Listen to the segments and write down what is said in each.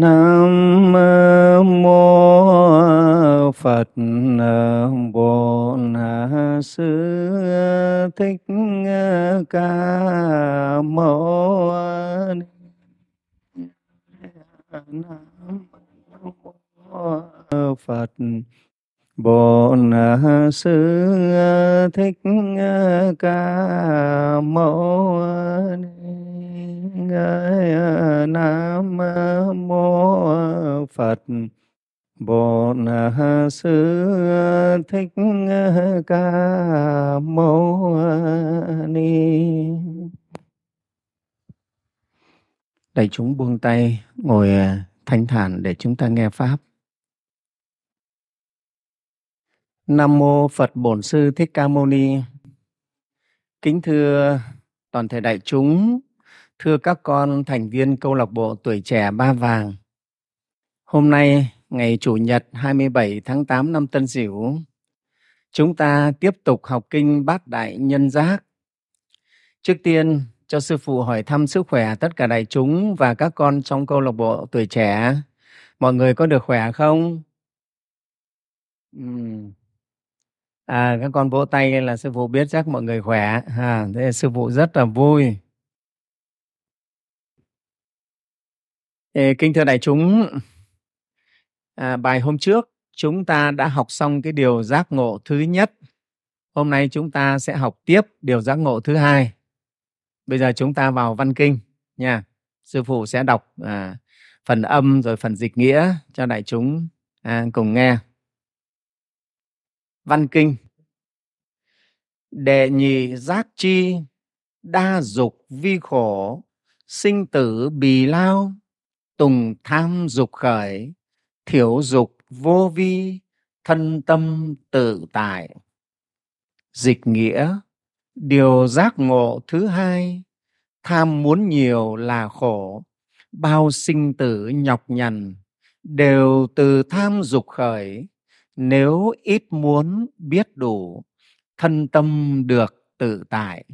Nam mô Phật Bổn Sư Thích Ca Mâu Ni. Nam mô Phật Bổn Sư Thích Ca Mâu Ni. Nam mô Phật Bổn Sư Thích Ca Mâu Ni. Đại chúng buông tay ngồi thanh thản để chúng ta nghe pháp. Nam mô Phật Bổn Sư Thích Ca Mâu Ni. Kính thưa toàn thể đại chúng, thưa các con thành viên câu lạc bộ Tuổi Trẻ Ba Vàng. Hôm nay ngày Chủ nhật 27 tháng 8 năm Tân Sửu, chúng ta tiếp tục học kinh Bát Đại Nhân Giác. Trước tiên cho sư phụ hỏi thăm sức khỏe tất cả đại chúng và các con trong câu lạc bộ Tuổi Trẻ. Mọi người có được khỏe không? Các con vỗ tay là sư phụ biết chắc mọi người khỏe. Thế là sư phụ rất là vui. Kính thưa đại chúng, bài hôm trước chúng ta đã học xong cái điều giác ngộ thứ nhất. Hôm nay chúng ta sẽ học tiếp điều giác ngộ thứ hai. Bây giờ chúng ta vào văn kinh nha. Sư phụ sẽ đọc phần âm rồi phần dịch nghĩa cho đại chúng cùng nghe. Văn kinh: đệ nhị giác chi, đa dục vi khổ, sinh tử bì lao, tùng tham dục khởi, thiểu dục vô vi, thân tâm tự tại. Dịch nghĩa: điều giác ngộ thứ hai, tham muốn nhiều là khổ, bao sinh tử nhọc nhằn đều từ tham dục khởi. Nếu ít muốn biết đủ, thân tâm được tự tại.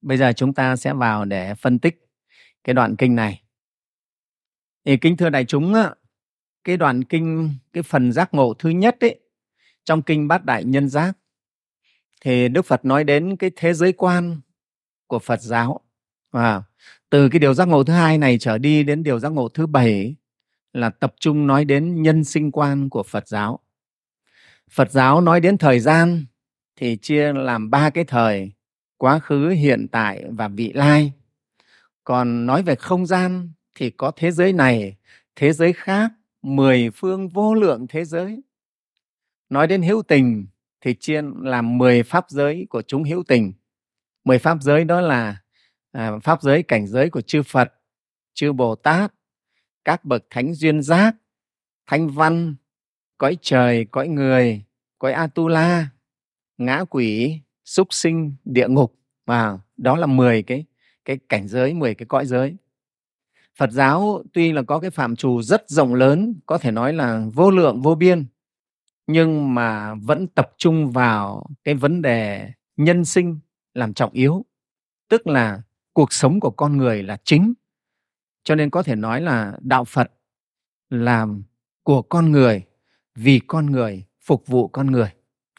Bây giờ chúng ta sẽ vào để phân tích cái đoạn kinh này. Kính thưa đại chúng, cái đoạn kinh, cái phần giác ngộ thứ nhất ấy, trong kinh Bát Đại Nhân Giác, thì Đức Phật nói đến cái thế giới quan của Phật giáo. Từ cái điều giác ngộ thứ hai này trở đi đến điều giác ngộ thứ bảy là tập trung nói đến nhân sinh quan của Phật giáo. Phật giáo nói đến thời gian thì chia làm ba cái thời: quá khứ, hiện tại và vị lai. Còn nói về không gian thì có thế giới này, thế giới khác, mười phương vô lượng thế giới. Nói đến hữu tình thì chia làm 10 pháp giới của chúng hữu tình. 10 pháp giới đó là pháp giới cảnh giới của chư Phật, chư Bồ Tát, các bậc thánh duyên giác, thanh văn, cõi trời, cõi người, cõi Atula, ngã quỷ, súc sinh, địa ngục. Đó là 10 cái cảnh giới, 10 cái cõi giới. Phật giáo tuy là có cái phạm trù rất rộng lớn, có thể nói là vô lượng, vô biên, nhưng mà vẫn tập trung vào cái vấn đề nhân sinh làm trọng yếu, tức là cuộc sống của con người là chính. Cho nên có thể nói là đạo Phật làm của con người, vì con người, phục vụ con người.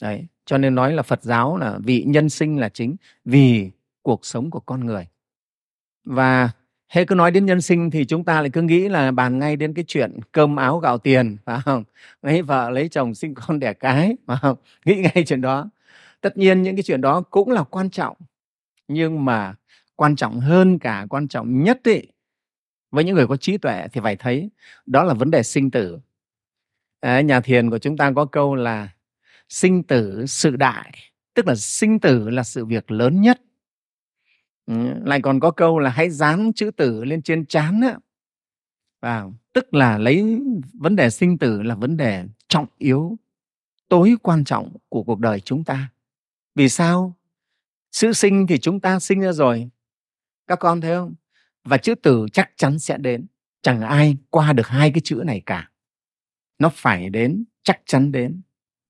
Đấy, cho nên nói là Phật giáo là vì nhân sinh là chính, vì cuộc sống của con người. Và hễ cứ nói đến nhân sinh thì chúng ta lại cứ nghĩ là bàn ngay đến cái chuyện cơm áo gạo tiền, phải không? Lấy vợ, lấy chồng, sinh con đẻ cái, phải không? Nghĩ ngay chuyện đó. Tất nhiên những cái chuyện đó cũng là quan trọng, nhưng mà quan trọng hơn cả, quan trọng nhất ấy, với những người có trí tuệ thì phải thấy đó là vấn đề sinh tử. Nhà thiền của chúng ta có câu là sinh tử sự đại, tức là sinh tử là sự việc lớn nhất. Lại còn có câu là hãy dán chữ tử lên trên trán, tức là lấy vấn đề sinh tử là vấn đề trọng yếu, tối quan trọng của cuộc đời chúng ta. Vì sao? Sự sinh thì chúng ta sinh ra rồi, các con thấy không? Và chữ tử chắc chắn sẽ đến. Chẳng ai qua được hai cái chữ này cả. Nó phải đến, chắc chắn đến,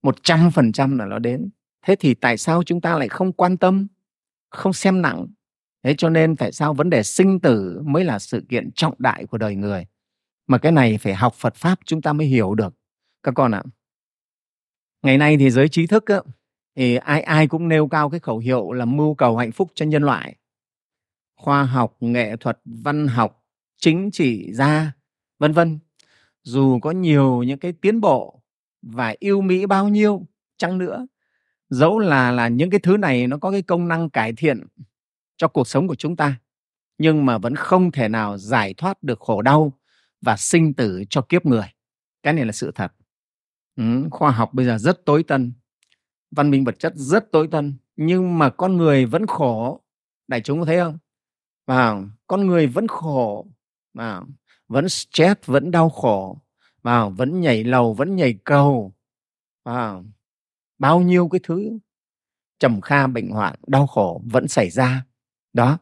100% là nó đến. Thế thì tại sao chúng ta lại không quan tâm, không xem nặng? Thế cho nên tại sao vấn đề sinh tử mới là sự kiện trọng đại của đời người, Mà cái này phải học Phật Pháp chúng ta mới hiểu được. Các con ạ, ngày nay thì giới trí thức á, thì ai cũng nêu cao cái khẩu hiệu là mưu cầu hạnh phúc cho nhân loại. Khoa học, nghệ thuật, văn học, chính trị gia, vân vân. Dù có nhiều những cái tiến bộ và yêu mỹ bao nhiêu chăng nữa, dẫu là những cái thứ này nó có cái công năng cải thiện cho cuộc sống của chúng ta, nhưng mà vẫn không thể nào giải thoát được khổ đau và sinh tử cho kiếp người. Cái này là sự thật. Khoa học bây giờ rất tối tân, văn minh vật chất rất tối tân, nhưng mà con người vẫn khổ. Đại chúng có thấy không? Con người vẫn khổ, vẫn stress, vẫn đau khổ, vẫn nhảy lầu, vẫn nhảy cầu, bao nhiêu cái thứ trầm kha bệnh hoạn, đau khổ vẫn xảy ra. Đó,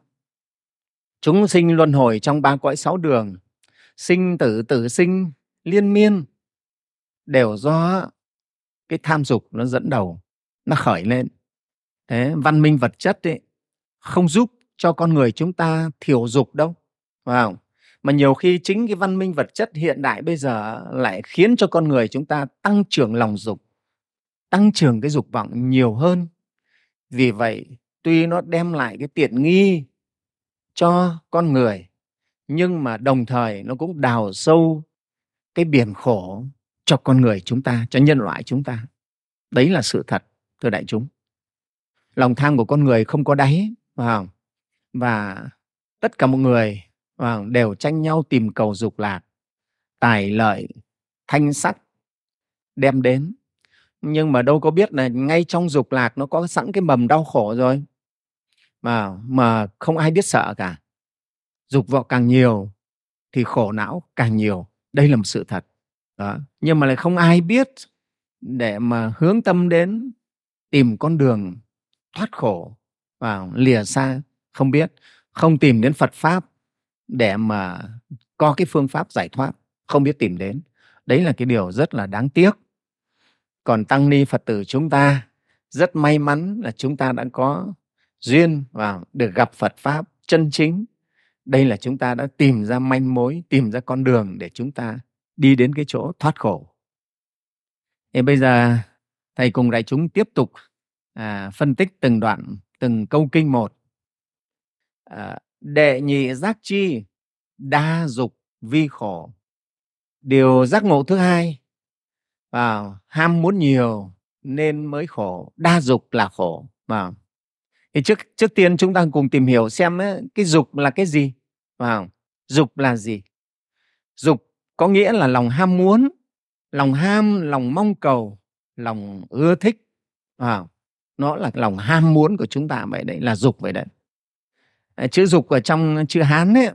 chúng sinh luân hồi trong ba cõi sáu đường, sinh tử tử sinh liên miên, đều do cái tham dục nó dẫn đầu, nó khởi lên. Thế văn minh vật chất ấy không giúp cho con người chúng ta thiểu dục đâu, phải không? Mà nhiều khi chính cái văn minh vật chất hiện đại bây giờ lại khiến cho con người chúng ta tăng trưởng lòng dục, tăng trưởng cái dục vọng nhiều hơn. Vì vậy, tuy nó đem lại cái tiện nghi cho con người, nhưng mà đồng thời nó cũng đào sâu cái biển khổ cho con người chúng ta, cho nhân loại chúng ta. Đấy là sự thật, thưa đại chúng. Lòng tham của con người không có đáy, phải không? Và tất cả mọi người đều tranh nhau tìm cầu dục lạc, tài lợi, thanh sắc đem đến. Nhưng mà đâu có biết là ngay trong dục lạc nó có sẵn cái mầm đau khổ rồi. Mà không ai biết sợ cả. Dục vọng càng nhiều thì khổ não càng nhiều. Đây là một sự thật. Đó. Nhưng mà lại không ai biết để mà hướng tâm đến, tìm con đường thoát khổ và lìa xa, không biết. Không tìm đến Phật Pháp để mà có cái phương pháp giải thoát, không biết tìm đến. Đấy là cái điều rất là đáng tiếc. Còn tăng ni Phật tử chúng ta rất may mắn là chúng ta đã có duyên và được gặp Phật Pháp chân chính. Đây là chúng ta đã tìm ra manh mối, tìm ra con đường để chúng ta đi đến cái chỗ thoát khổ. Thì bây giờ thầy cùng đại chúng tiếp tục phân tích từng đoạn, từng câu kinh một. Đệ nhị giác chi, đa dục vi khổ. Điều giác ngộ thứ hai, ham muốn nhiều nên mới khổ, đa dục là khổ. Thì trước tiên chúng ta cùng tìm hiểu xem ấy, cái dục là cái gì? Dục là gì? Dục có nghĩa là lòng ham muốn, lòng ham, lòng mong cầu, lòng ưa thích. Nó là lòng ham muốn của chúng ta vậy đấy, là dục vậy đấy. Chữ dục ở trong chữ Hán ấy,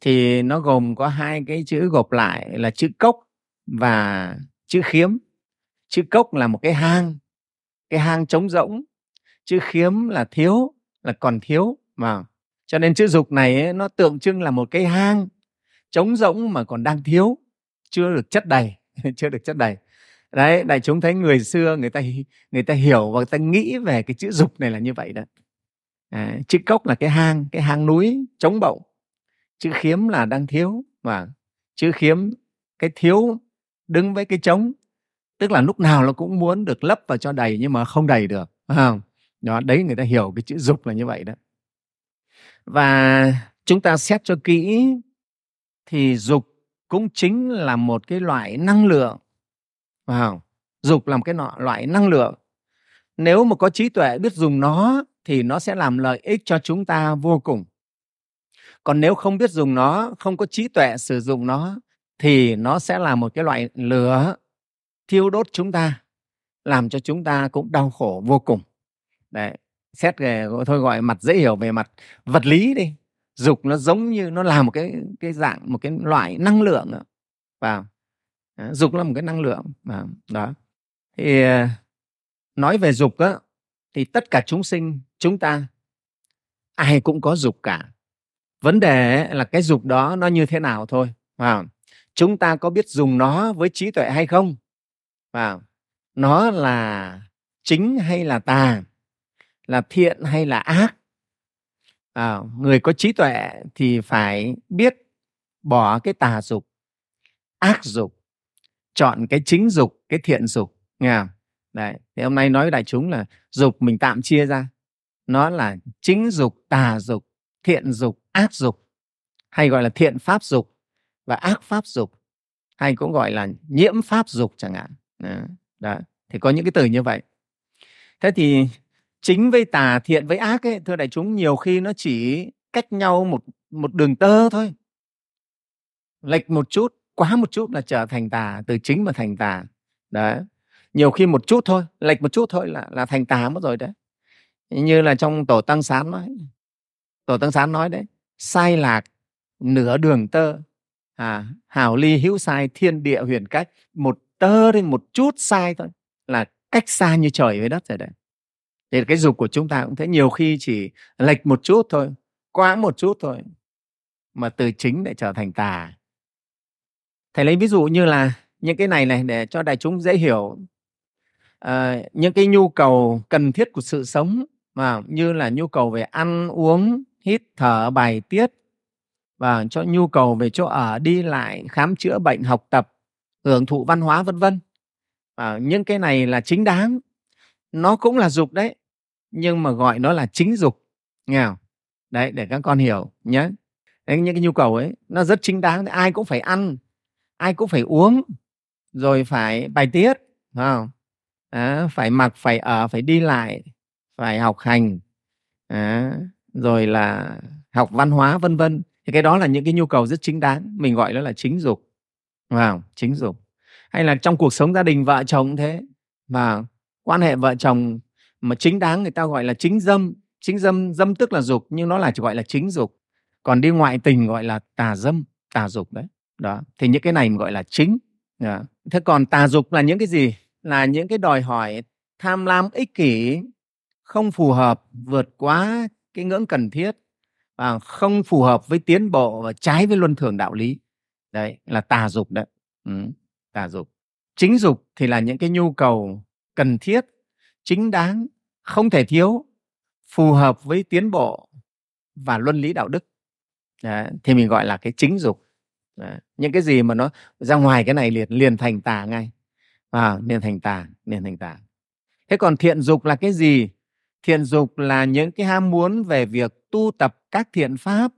thì nó gồm có hai cái chữ gộp lại là chữ cốc và chữ khiếm. Chữ cốc là một cái hang trống rỗng. Chữ khiếm là thiếu, là còn thiếu. Cho nên chữ dục này ấy, nó tượng trưng là một cái hang trống rỗng mà còn đang thiếu, chưa được chất đầy, chưa được chất đầy. Đấy, đại chúng thấy người xưa người ta hiểu và người ta nghĩ về cái chữ dục này là như vậy đó. Chữ cốc là cái hang núi trống bậu. Chữ khiếm là đang thiếu, và chữ khiếm cái thiếu đứng với cái trống, tức là lúc nào nó cũng muốn được lấp vào cho đầy nhưng mà không đầy được, phải không? Đó, đấy người ta hiểu cái chữ dục là như vậy đó. Và chúng ta xét cho kỹ thì dục cũng chính là một cái loại năng lượng. Dục là một cái loại năng lượng. Nếu mà có trí tuệ biết dùng nó thì nó sẽ làm lợi ích cho chúng ta vô cùng. Còn nếu không biết dùng nó, không có trí tuệ sử dụng nó, thì nó sẽ là một cái loại lửa thiêu đốt chúng ta, làm cho chúng ta cũng đau khổ vô cùng. Đấy, xét về, thôi gọi mặt dễ hiểu về mặt vật lý đi. Dục nó giống như nó là một cái dạng, một cái loại năng lượng. Dục là một cái năng lượng. Đó. Thì nói về dục á, thì tất cả chúng sinh chúng ta ai cũng có dục cả. Vấn đề là cái dục đó nó như thế nào thôi. Chúng ta có biết dùng nó với trí tuệ hay không? Nó là chính hay là tà? Là thiện hay là ác? Người có trí tuệ thì phải biết bỏ cái tà dục, ác dục, chọn cái chính dục, cái thiện dục. Nghe không? Đấy. Thì hôm nay nói với đại chúng là dục mình tạm chia ra. Nó là chính dục, tà dục, thiện dục, ác dục, hay gọi là thiện pháp dục và ác pháp dục, hay cũng gọi là nhiễm pháp dục chẳng hạn. Đó. Thì có những cái từ như vậy. Thế thì chính với tà, thiện với ác ấy, thưa đại chúng, nhiều khi nó chỉ cách nhau một đường tơ thôi, lệch một chút, quá một chút là trở thành tà, từ chính mà thành tà. Đấy. Nhiều khi một chút thôi, lệch một chút thôi là thành tà mất rồi đấy. Như là trong Tổ Tăng Sán nói, Tổ Tăng Sán nói đấy, sai lạc nửa đường tơ, hảo ly hữu sai thiên địa huyền cách. Một tơ thì một chút sai thôi là cách xa như trời với đất rồi đấy. Thì cái dục của chúng ta cũng thế, nhiều khi chỉ lệch một chút thôi, quãng một chút thôi, mà từ chính lại trở thành tà. Thầy lấy ví dụ như là những cái này để cho đại chúng dễ hiểu. Những cái nhu cầu cần thiết của sự sống, như là nhu cầu về ăn uống, hít thở, bài tiết, và cho nhu cầu về chỗ ở, đi lại, khám chữa bệnh, học tập, hưởng thụ văn hóa, vân vân. Những cái này là chính đáng, nó cũng là dục đấy, nhưng mà gọi nó là chính dục. Nghe không? Đấy, để các con hiểu nhé. Đấy, những cái nhu cầu ấy nó rất chính đáng, ai cũng phải ăn, ai cũng phải uống, rồi phải bài tiết, phải không? Đó, phải mặc, phải ở, phải đi lại, phải học hành, rồi là học văn hóa, vân vân. Thì cái đó là những cái nhu cầu rất chính đáng, mình gọi nó là chính dục. Chính dục. Hay là trong cuộc sống gia đình vợ chồng cũng thế, và quan hệ vợ chồng mà chính đáng người ta gọi là chính dâm. Chính dâm, dâm tức là dục, nhưng nó là chỉ gọi là chính dục. Còn đi ngoại tình gọi là tà dâm, tà dục đấy. Đó. Thì những cái này mình gọi là chính. Đó. Thế còn tà dục là những cái gì? Là những cái đòi hỏi tham lam ích kỷ, không phù hợp, vượt quá cái ngưỡng cần thiết, và không phù hợp với tiến bộ và trái với luân thường đạo lý. Đấy là tà dục đấy. Tà dục. Chính dục thì là những cái nhu cầu cần thiết, chính đáng, không thể thiếu, phù hợp với tiến bộ và luân lý đạo đức. Đấy, thì mình gọi là cái chính dục. Đấy, những cái gì mà nó ra ngoài cái này liền thành tà ngay. Liền thành tà. Thế còn thiện dục là cái gì? Thiện dục là những cái ham muốn về việc tu tập các thiện pháp,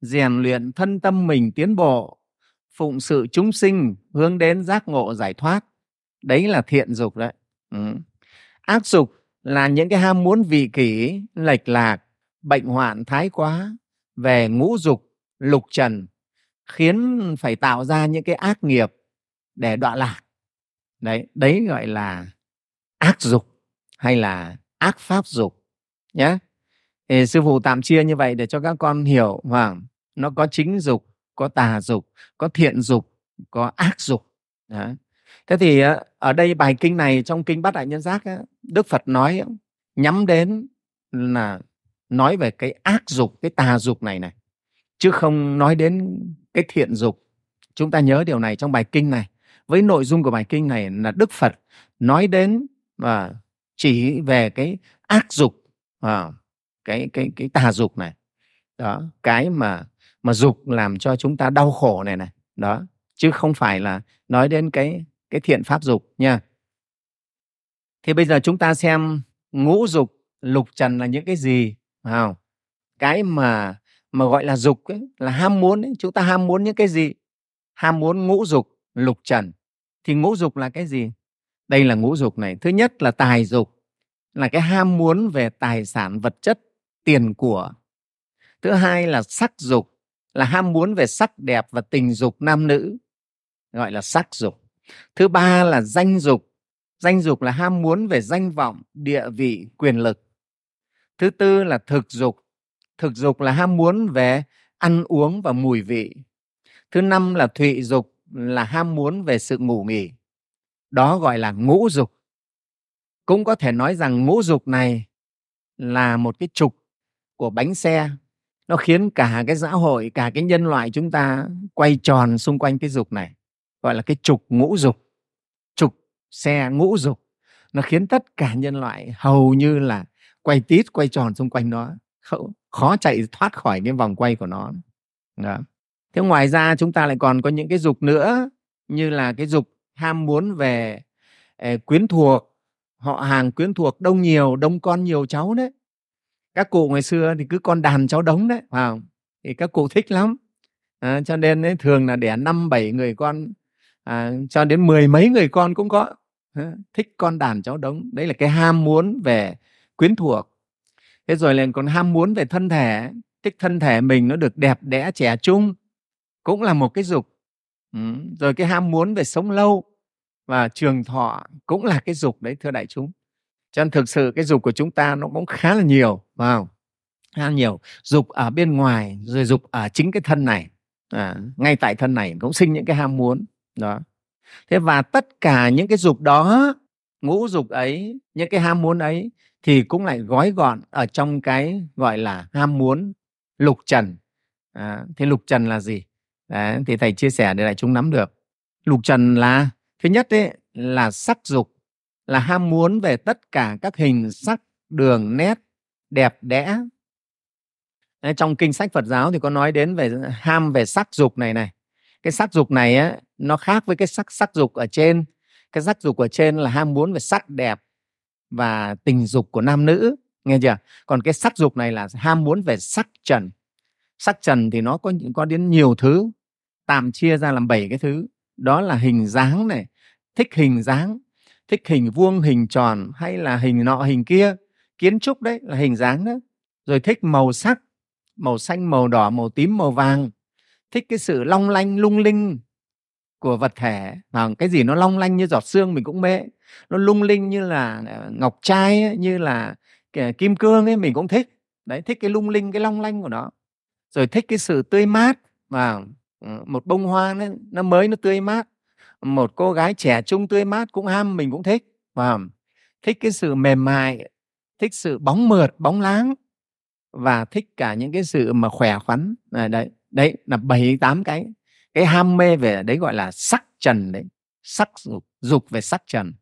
rèn luyện thân tâm mình tiến bộ, phụng sự chúng sinh, hướng đến giác ngộ giải thoát. Đấy là thiện dục đấy. Ác dục là những cái ham muốn vị kỷ, lệch lạc, bệnh hoạn thái quá, về ngũ dục, lục trần, khiến phải tạo ra những cái ác nghiệp để đọa lạc. Đấy gọi là ác dục hay là ác pháp dục nhé. Thì sư phụ tạm chia như vậy để cho các con hiểu, nó có chính dục, có tà dục, có thiện dục, có ác dục. Đấy. Thế thì ở đây bài kinh này, trong kinh Bát Đại Nhân Giác, Đức Phật nói nhắm đến là nói về cái ác dục, cái tà dục này, chứ không nói đến cái thiện dục. Chúng ta nhớ điều này trong bài kinh này. Với nội dung của bài kinh này là Đức Phật nói đến và chỉ về cái ác dục, cái tà dục này. Đó, cái mà dục làm cho chúng ta đau khổ này. Đó, chứ không phải là nói đến cái thiện pháp dục nha. Thì bây giờ chúng ta xem ngũ dục, lục trần là những cái gì. Cái mà gọi là dục ấy, là ham muốn ấy. Chúng ta ham muốn những cái gì? Ham muốn ngũ dục, lục trần. Thì ngũ dục là cái gì? Đây là ngũ dục này. Thứ nhất là tài dục, là cái ham muốn về tài sản vật chất, tiền của. Thứ hai là sắc dục, là ham muốn về sắc đẹp và tình dục nam nữ, gọi là sắc dục. Thứ ba là danh dục. Danh dục là ham muốn về danh vọng, địa vị, quyền lực. Thứ tư là thực dục. Thực dục là ham muốn về ăn uống và mùi vị. Thứ năm là thụy dục, là ham muốn về sự ngủ nghỉ. Đó gọi là ngũ dục. Cũng có thể nói rằng ngũ dục này là một cái trục của bánh xe. Nó khiến cả cái xã hội, cả cái nhân loại chúng ta quay tròn xung quanh cái dục này, gọi là cái trục ngũ dục, trục xe ngũ dục. Nó khiến tất cả nhân loại hầu như là quay tít, quay tròn xung quanh nó, khó chạy thoát khỏi cái vòng quay của nó. Đó. Thế ngoài ra chúng ta lại còn có những cái dục nữa, như là cái dục ham muốn về quyến thuộc, họ hàng quyến thuộc đông nhiều, đông con nhiều cháu đấy. Các cụ ngày xưa thì cứ con đàn cháu đống đấy, phải không? Thì các cụ thích lắm. Cho nên ấy, thường là đẻ 5-7 người con, cho đến 10 mấy người con cũng có. Thích con đàn cháu đống. Đấy là cái ham muốn về quyến thuộc. Thế rồi lại còn ham muốn về thân thể, thích thân thể mình nó được đẹp đẽ trẻ trung, cũng là một cái dục. Rồi cái ham muốn về sống lâu và trường thọ cũng là cái dục đấy, thưa đại chúng. Cho nên thực sự cái dục của chúng ta nó cũng khá là nhiều, phải không? Khá là nhiều. Dục ở bên ngoài, rồi dục ở chính cái thân này. Ngay tại thân này cũng sinh những cái ham muốn đó. Thế và tất cả những cái dục đó, ngũ dục ấy, những cái ham muốn ấy thì cũng lại gói gọn ở trong cái gọi là ham muốn lục trần. Thế lục trần là gì? Đấy, thì thầy chia sẻ để đại chúng nắm được. Lục trần là thứ nhất ấy, là sắc dục, là ham muốn về tất cả các hình sắc, đường nét, đẹp đẽ. Đấy, trong kinh sách Phật giáo thì có nói đến về ham về sắc dục này này. Cái sắc dục này ấy, nó khác với cái sắc dục ở trên. Cái sắc dục ở trên là ham muốn về sắc đẹp và tình dục của nam nữ, nghe chưa? Còn cái sắc dục này là ham muốn về sắc trần. Sắc trần thì nó có đến nhiều thứ, tạm chia ra làm 7 cái thứ. Đó là hình dáng này, thích hình dáng, thích hình vuông, hình tròn hay là hình nọ, hình kia. Kiến trúc đấy là hình dáng đó. Rồi thích màu sắc, màu xanh, màu đỏ, màu tím, màu vàng. Thích cái sự long lanh, lung linh của vật thể. Cái gì nó long lanh như giọt sương mình cũng mê. Nó lung linh như là ngọc trai ấy, như là kim cương ấy, mình cũng thích. Đấy, thích cái lung linh, cái long lanh của nó. Rồi thích cái sự tươi mát. Và một bông hoa nó mới, nó tươi mát. Một cô gái trẻ trung tươi mát cũng ham, mình cũng thích. Và thích cái sự mềm mại, thích sự bóng mượt, bóng láng. Và thích cả những cái sự mà khỏe khoắn. Đấy là 7-8 cái ham mê về đấy gọi là sắc trần đấy. Sắc dục về sắc trần.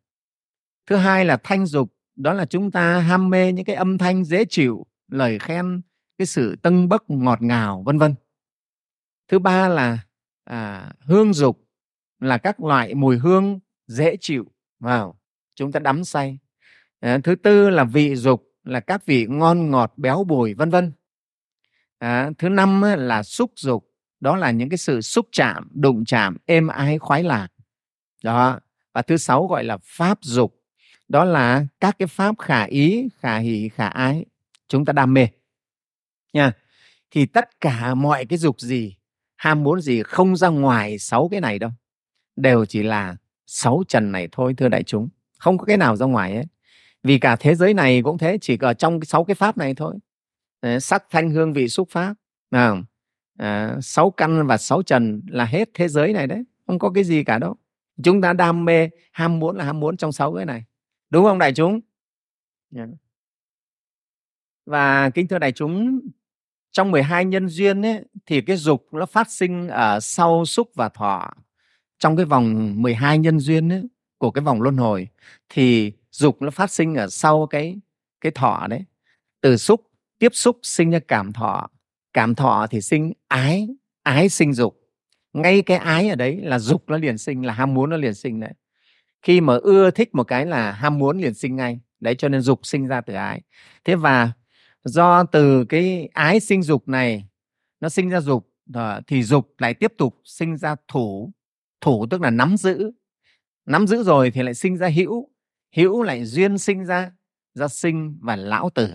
Thứ hai là thanh dục. Đó là chúng ta ham mê những cái âm thanh dễ chịu, lời khen, cái sự tâng bốc ngọt ngào, vân vân. Thứ ba là hương dục, là các loại mùi hương dễ chịu, chúng ta đắm say. Thứ tư là vị dục, là các vị ngon ngọt, béo bùi, vân vân. Thứ năm là xúc dục, đó là những cái sự xúc chạm, đụng chạm, êm ái, khoái lạc. Đó. Và thứ sáu gọi là pháp dục, đó là các cái pháp khả ý, khả hỷ, khả ái, chúng ta đam mê. Nha. Thì tất cả mọi cái dục gì, ham muốn gì không ra ngoài 6 cái này đâu. Đều chỉ là 6 trần này thôi, thưa đại chúng. Không có cái nào ra ngoài ấy. Vì cả thế giới này cũng thế, chỉ ở trong 6 cái pháp này thôi. Sắc, thanh, hương, vị, xúc, pháp. 6 căn và 6 trần là hết thế giới này đấy. Không có cái gì cả đâu. Chúng ta đam mê, ham muốn là ham muốn trong 6 cái này. Đúng không đại chúng? Và kính thưa đại chúng, trong 12 nhân duyên ấy, thì cái dục nó phát sinh ở sau xúc và thọ. Trong cái vòng 12 nhân duyên ấy, của cái vòng luân hồi thì dục nó phát sinh ở sau cái thọ đấy. Từ xúc, tiếp xúc sinh ra cảm thọ. Cảm thọ thì sinh ái, ái sinh dục. Ngay cái ái ở đấy là dục nó liền sinh, là ham muốn nó liền sinh đấy. Khi mà ưa thích một cái là ham muốn liền sinh ngay. Đấy, cho nên dục sinh ra từ ái. Thế và do từ cái ái sinh dục này nó sinh ra dục, thì dục lại tiếp tục sinh ra thủ. Thủ tức là nắm giữ. Nắm giữ rồi thì lại sinh ra hữu. Hữu lại duyên sinh ra gia sinh và lão tử.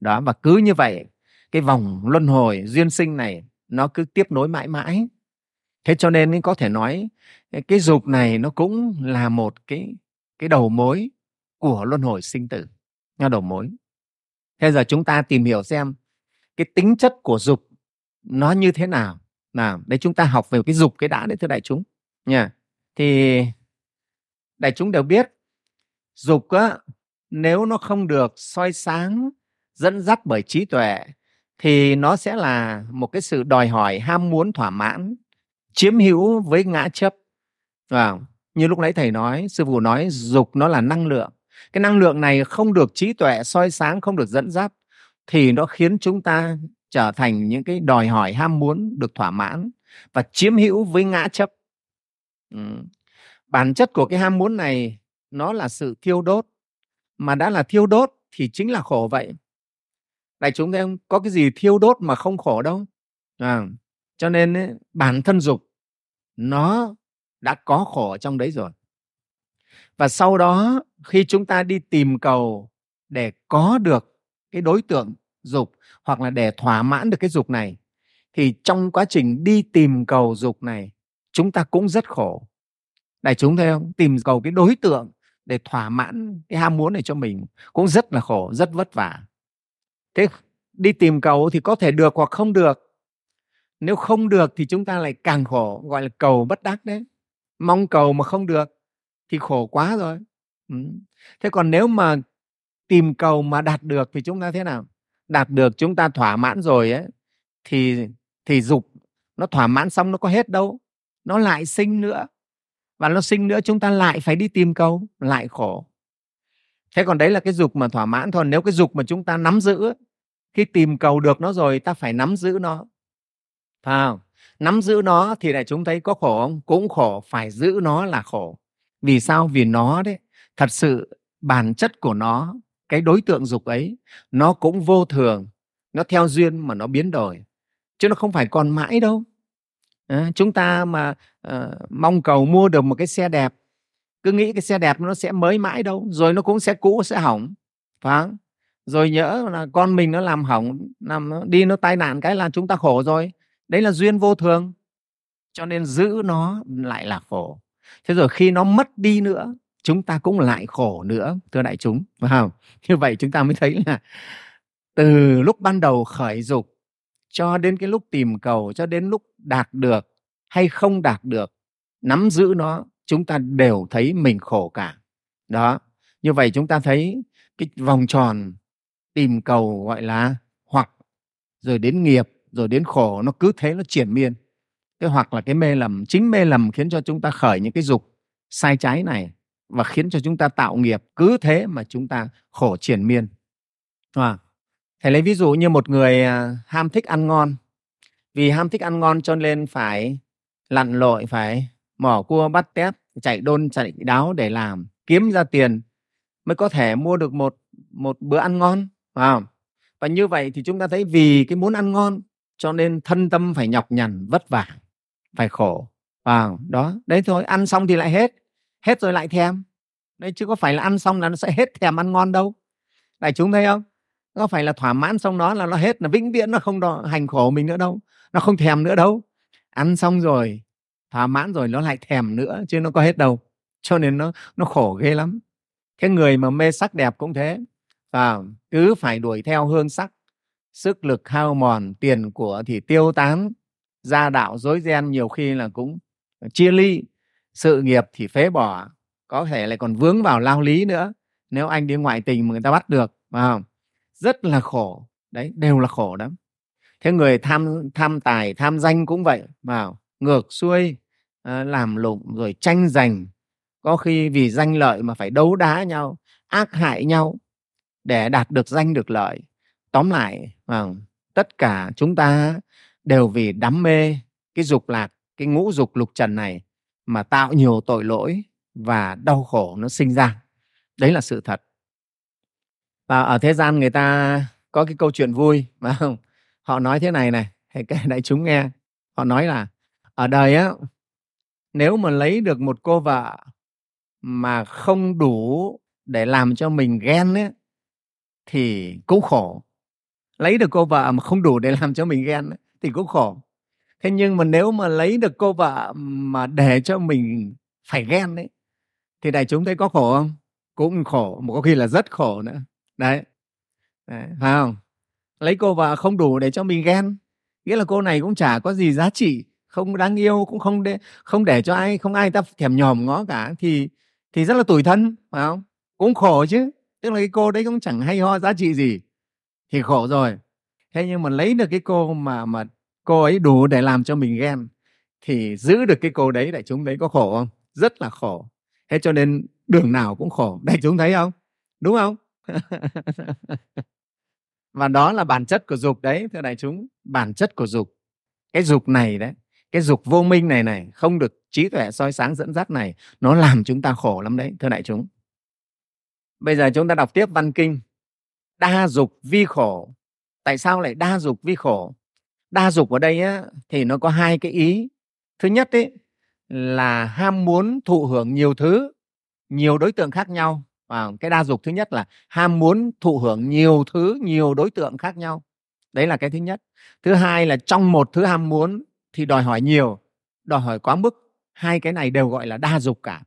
Đó, và cứ như vậy cái vòng luân hồi duyên sinh này nó cứ tiếp nối mãi mãi. Thế cho nên có thể nói cái dục này nó cũng là một cái đầu mối của luân hồi sinh tử, nó đầu mối. Thế giờ chúng ta tìm hiểu xem cái tính chất của dục nó như thế nào. Nào, đấy chúng ta học về cái dục cái đã đấy thưa đại chúng. Nha. Thì đại chúng đều biết dục á, nếu nó không được soi sáng, dẫn dắt bởi trí tuệ thì nó sẽ là một cái sự đòi hỏi ham muốn thỏa mãn, chiếm hữu với ngã chấp. Như lúc nãy thầy nói, sư phụ nói dục nó là năng lượng. Cái năng lượng này không được trí tuệ soi sáng, không được dẫn dắt thì nó khiến chúng ta trở thành những cái đòi hỏi ham muốn được thỏa mãn. và chiếm hữu với ngã chấp. Bản chất của cái ham muốn này nó là sự thiêu đốt, mà đã là thiêu đốt thì chính là khổ vậy. Đại chúng thấy không? Có cái gì thiêu đốt mà không khổ đâu. Cho nên ấy, bản thân dục nó đã có khổ trong đấy rồi. Và sau đó khi chúng ta đi tìm cầu để có được cái đối tượng dục hoặc là để thỏa mãn được cái dục này, thì trong quá trình đi tìm cầu dục này chúng ta cũng rất khổ. Đại chúng thấy không? Tìm cầu cái đối tượng để thỏa mãn cái ham muốn này cho mình cũng rất là khổ, rất vất vả. Thế đi tìm cầu thì có thể được hoặc không được. Nếu không được thì chúng ta lại càng khổ, gọi là cầu bất đắc đấy. Mong cầu mà không được thì khổ quá rồi. Thế còn nếu mà tìm cầu mà đạt được thì chúng ta thế nào? Đạt được chúng ta thỏa mãn rồi ấy, thì dục nó thỏa mãn xong nó có hết đâu. Nó lại sinh nữa. Và nó sinh nữa chúng ta lại phải đi tìm cầu, lại khổ. Thế còn đấy là cái dục mà thỏa mãn thôi. Nếu cái dục mà chúng ta nắm giữ, khi tìm cầu được nó rồi ta phải nắm giữ nó. Phải không? Nắm giữ nó thì đại chúng thấy có khổ không? Cũng khổ, phải giữ nó là khổ. Vì sao? Vì nó đấy, thật sự bản chất của nó, cái đối tượng dục ấy, nó cũng vô thường, nó theo duyên mà nó biến đổi, chứ nó không phải còn mãi đâu. Chúng ta mà mong cầu mua được một cái xe đẹp, cứ nghĩ cái xe đẹp nó sẽ mới mãi đâu, rồi nó cũng sẽ cũ, sẽ hỏng. Phải không? Rồi nhỡ là con mình nó làm hỏng, đi nó tai nạn cái là chúng ta khổ rồi. Đấy là duyên vô thường, cho nên giữ nó lại là khổ. Thế rồi khi nó mất đi nữa, chúng ta cũng lại khổ nữa, thưa đại chúng. Phải không? Như vậy chúng ta mới thấy là từ lúc ban đầu khởi dục cho đến cái lúc tìm cầu, cho đến lúc đạt được hay không đạt được, nắm giữ nó, chúng ta đều thấy mình khổ cả. Đó. Như vậy chúng ta thấy cái vòng tròn tìm cầu gọi là hoặc, rồi đến nghiệp, rồi đến khổ, nó cứ thế nó triển miên. Cái hoặc là cái mê lầm, chính mê lầm khiến cho chúng ta khởi những cái dục sai trái này và khiến cho chúng ta tạo nghiệp, cứ thế mà chúng ta khổ triển miên. Thầy lấy ví dụ như một người ham thích ăn ngon. Vì ham thích ăn ngon cho nên phải lặn lội, phải mỏ cua bắt tép, chạy đôn chạy đáo để làm, kiếm ra tiền mới có thể mua được một bữa ăn ngon. Và như vậy thì chúng ta thấy vì cái muốn ăn ngon cho nên thân tâm phải nhọc nhằn, vất vả, phải khổ. Đó, đấy thôi, ăn xong thì lại hết, hết rồi lại thèm. Đấy, chứ có phải là ăn xong là nó sẽ hết thèm ăn ngon đâu. Đại chúng thấy không? Có phải là thỏa mãn xong đó là nó hết, là vĩnh viễn nó không hành khổ mình nữa đâu, nó không thèm nữa đâu. Ăn xong rồi, thỏa mãn rồi nó lại thèm nữa, chứ nó có hết đâu. Cho nên nó khổ ghê lắm. Cái người mà mê sắc đẹp cũng thế, cứ phải đuổi theo hương sắc, sức lực hao mòn, tiền của thì tiêu tán, gia đạo rối ren, nhiều khi là cũng chia ly, sự nghiệp thì phế bỏ, có thể lại còn vướng vào lao lý nữa. Nếu anh đi ngoại tình mà người ta bắt được, rất là khổ. Đấy, đều là khổ lắm. Thế người tham tài, tham danh cũng vậy, ngược xuôi, làm lụng rồi tranh giành, có khi vì danh lợi mà phải đấu đá nhau, ác hại nhau để đạt được danh được lợi. Tóm lại, tất cả chúng ta đều vì đam mê cái dục lạc, cái ngũ dục lục trần này mà tạo nhiều tội lỗi và đau khổ nó sinh ra. Đấy là sự thật. Và ở thế gian người ta có cái câu chuyện vui mà họ nói thế này này, hãy kể đại chúng nghe. Họ nói là ở đời á, nếu mà lấy được một cô vợ mà không đủ để làm cho mình ghen ấy, thì cũng khổ. Lấy được cô vợ mà không đủ để làm cho mình ghen ấy, thì cũng khổ. Thế nhưng mà nếu mà lấy được cô vợ mà để cho mình phải ghen ấy, thì đại chúng thấy có khổ không? Cũng khổ, mà có khi là rất khổ nữa. Đấy, phải không? Lấy cô vợ không đủ để cho mình ghen, nghĩa là cô này cũng chả có gì giá trị, không đáng yêu, cũng không để cho ai, không ai ta thèm nhòm ngó cả, thì rất là tủi thân, phải không? Cũng khổ chứ. Tức là cái cô đấy cũng chẳng hay ho giá trị gì, thì khổ rồi. Thế nhưng mà lấy được cái cô mà cô ấy đủ để làm cho mình ghen, thì giữ được cái cô đấy, đại chúng thấy có khổ không? Rất là khổ. Thế cho nên đường nào cũng khổ, đại chúng thấy không? Đúng không? Và đó là bản chất của dục đấy, thưa đại chúng. Bản chất của dục, cái dục này đấy, Cái dục vô minh này này, không được trí tuệ soi sáng dẫn dắt này, nó làm chúng ta khổ lắm đấy, thưa đại chúng. Bây giờ chúng ta đọc tiếp văn kinh. Đa dục vi khổ. Tại sao lại đa dục vi khổ? Đa dục ở đây á, thì nó có hai cái ý. Thứ nhất ấy, là ham muốn thụ hưởng nhiều thứ, nhiều đối tượng khác nhau. Cái đa dục thứ nhất là ham muốn thụ hưởng nhiều thứ, nhiều đối tượng khác nhau. Đấy là cái thứ nhất. Thứ hai là trong một thứ ham muốn thì đòi hỏi nhiều, đòi hỏi quá mức. Hai cái này đều gọi là đa dục cả.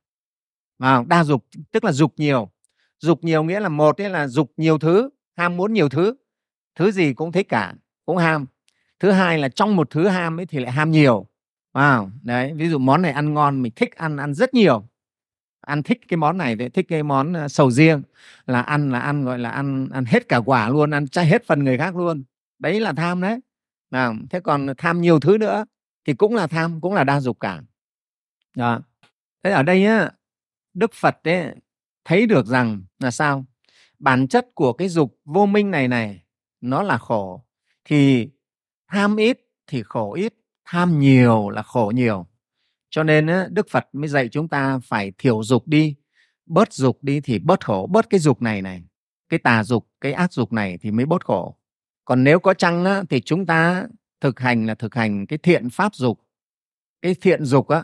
Đa dục tức là dục nhiều. Dục nhiều nghĩa là một ấy là dục nhiều thứ, ham muốn nhiều thứ. Thứ gì cũng thích cả, cũng ham. Thứ hai là trong một thứ ham ấy thì lại ham nhiều. Đấy, ví dụ món này ăn ngon, mình thích ăn, ăn rất nhiều. Ăn thích cái món này, thích cái món sầu riêng là ăn gọi là ăn hết cả quả luôn, ăn chay hết phần người khác luôn. Đấy là tham đấy. Thế còn tham nhiều thứ nữa thì cũng là tham, cũng là đa dục cả. Đó. Thế ở đây á, Đức Phật ấy, thấy được rằng là sao? Bản chất của cái dục vô minh này này, nó là khổ. Thì tham ít thì khổ ít, tham nhiều là khổ nhiều. Cho nên Đức Phật mới dạy chúng ta phải thiểu dục đi, bớt dục đi thì bớt khổ. Bớt cái dục này này, cái tà dục, cái ác dục này thì mới bớt khổ. Còn nếu có chăng thì chúng ta thực hành là thực hành cái thiện pháp dục. Cái thiện dục á,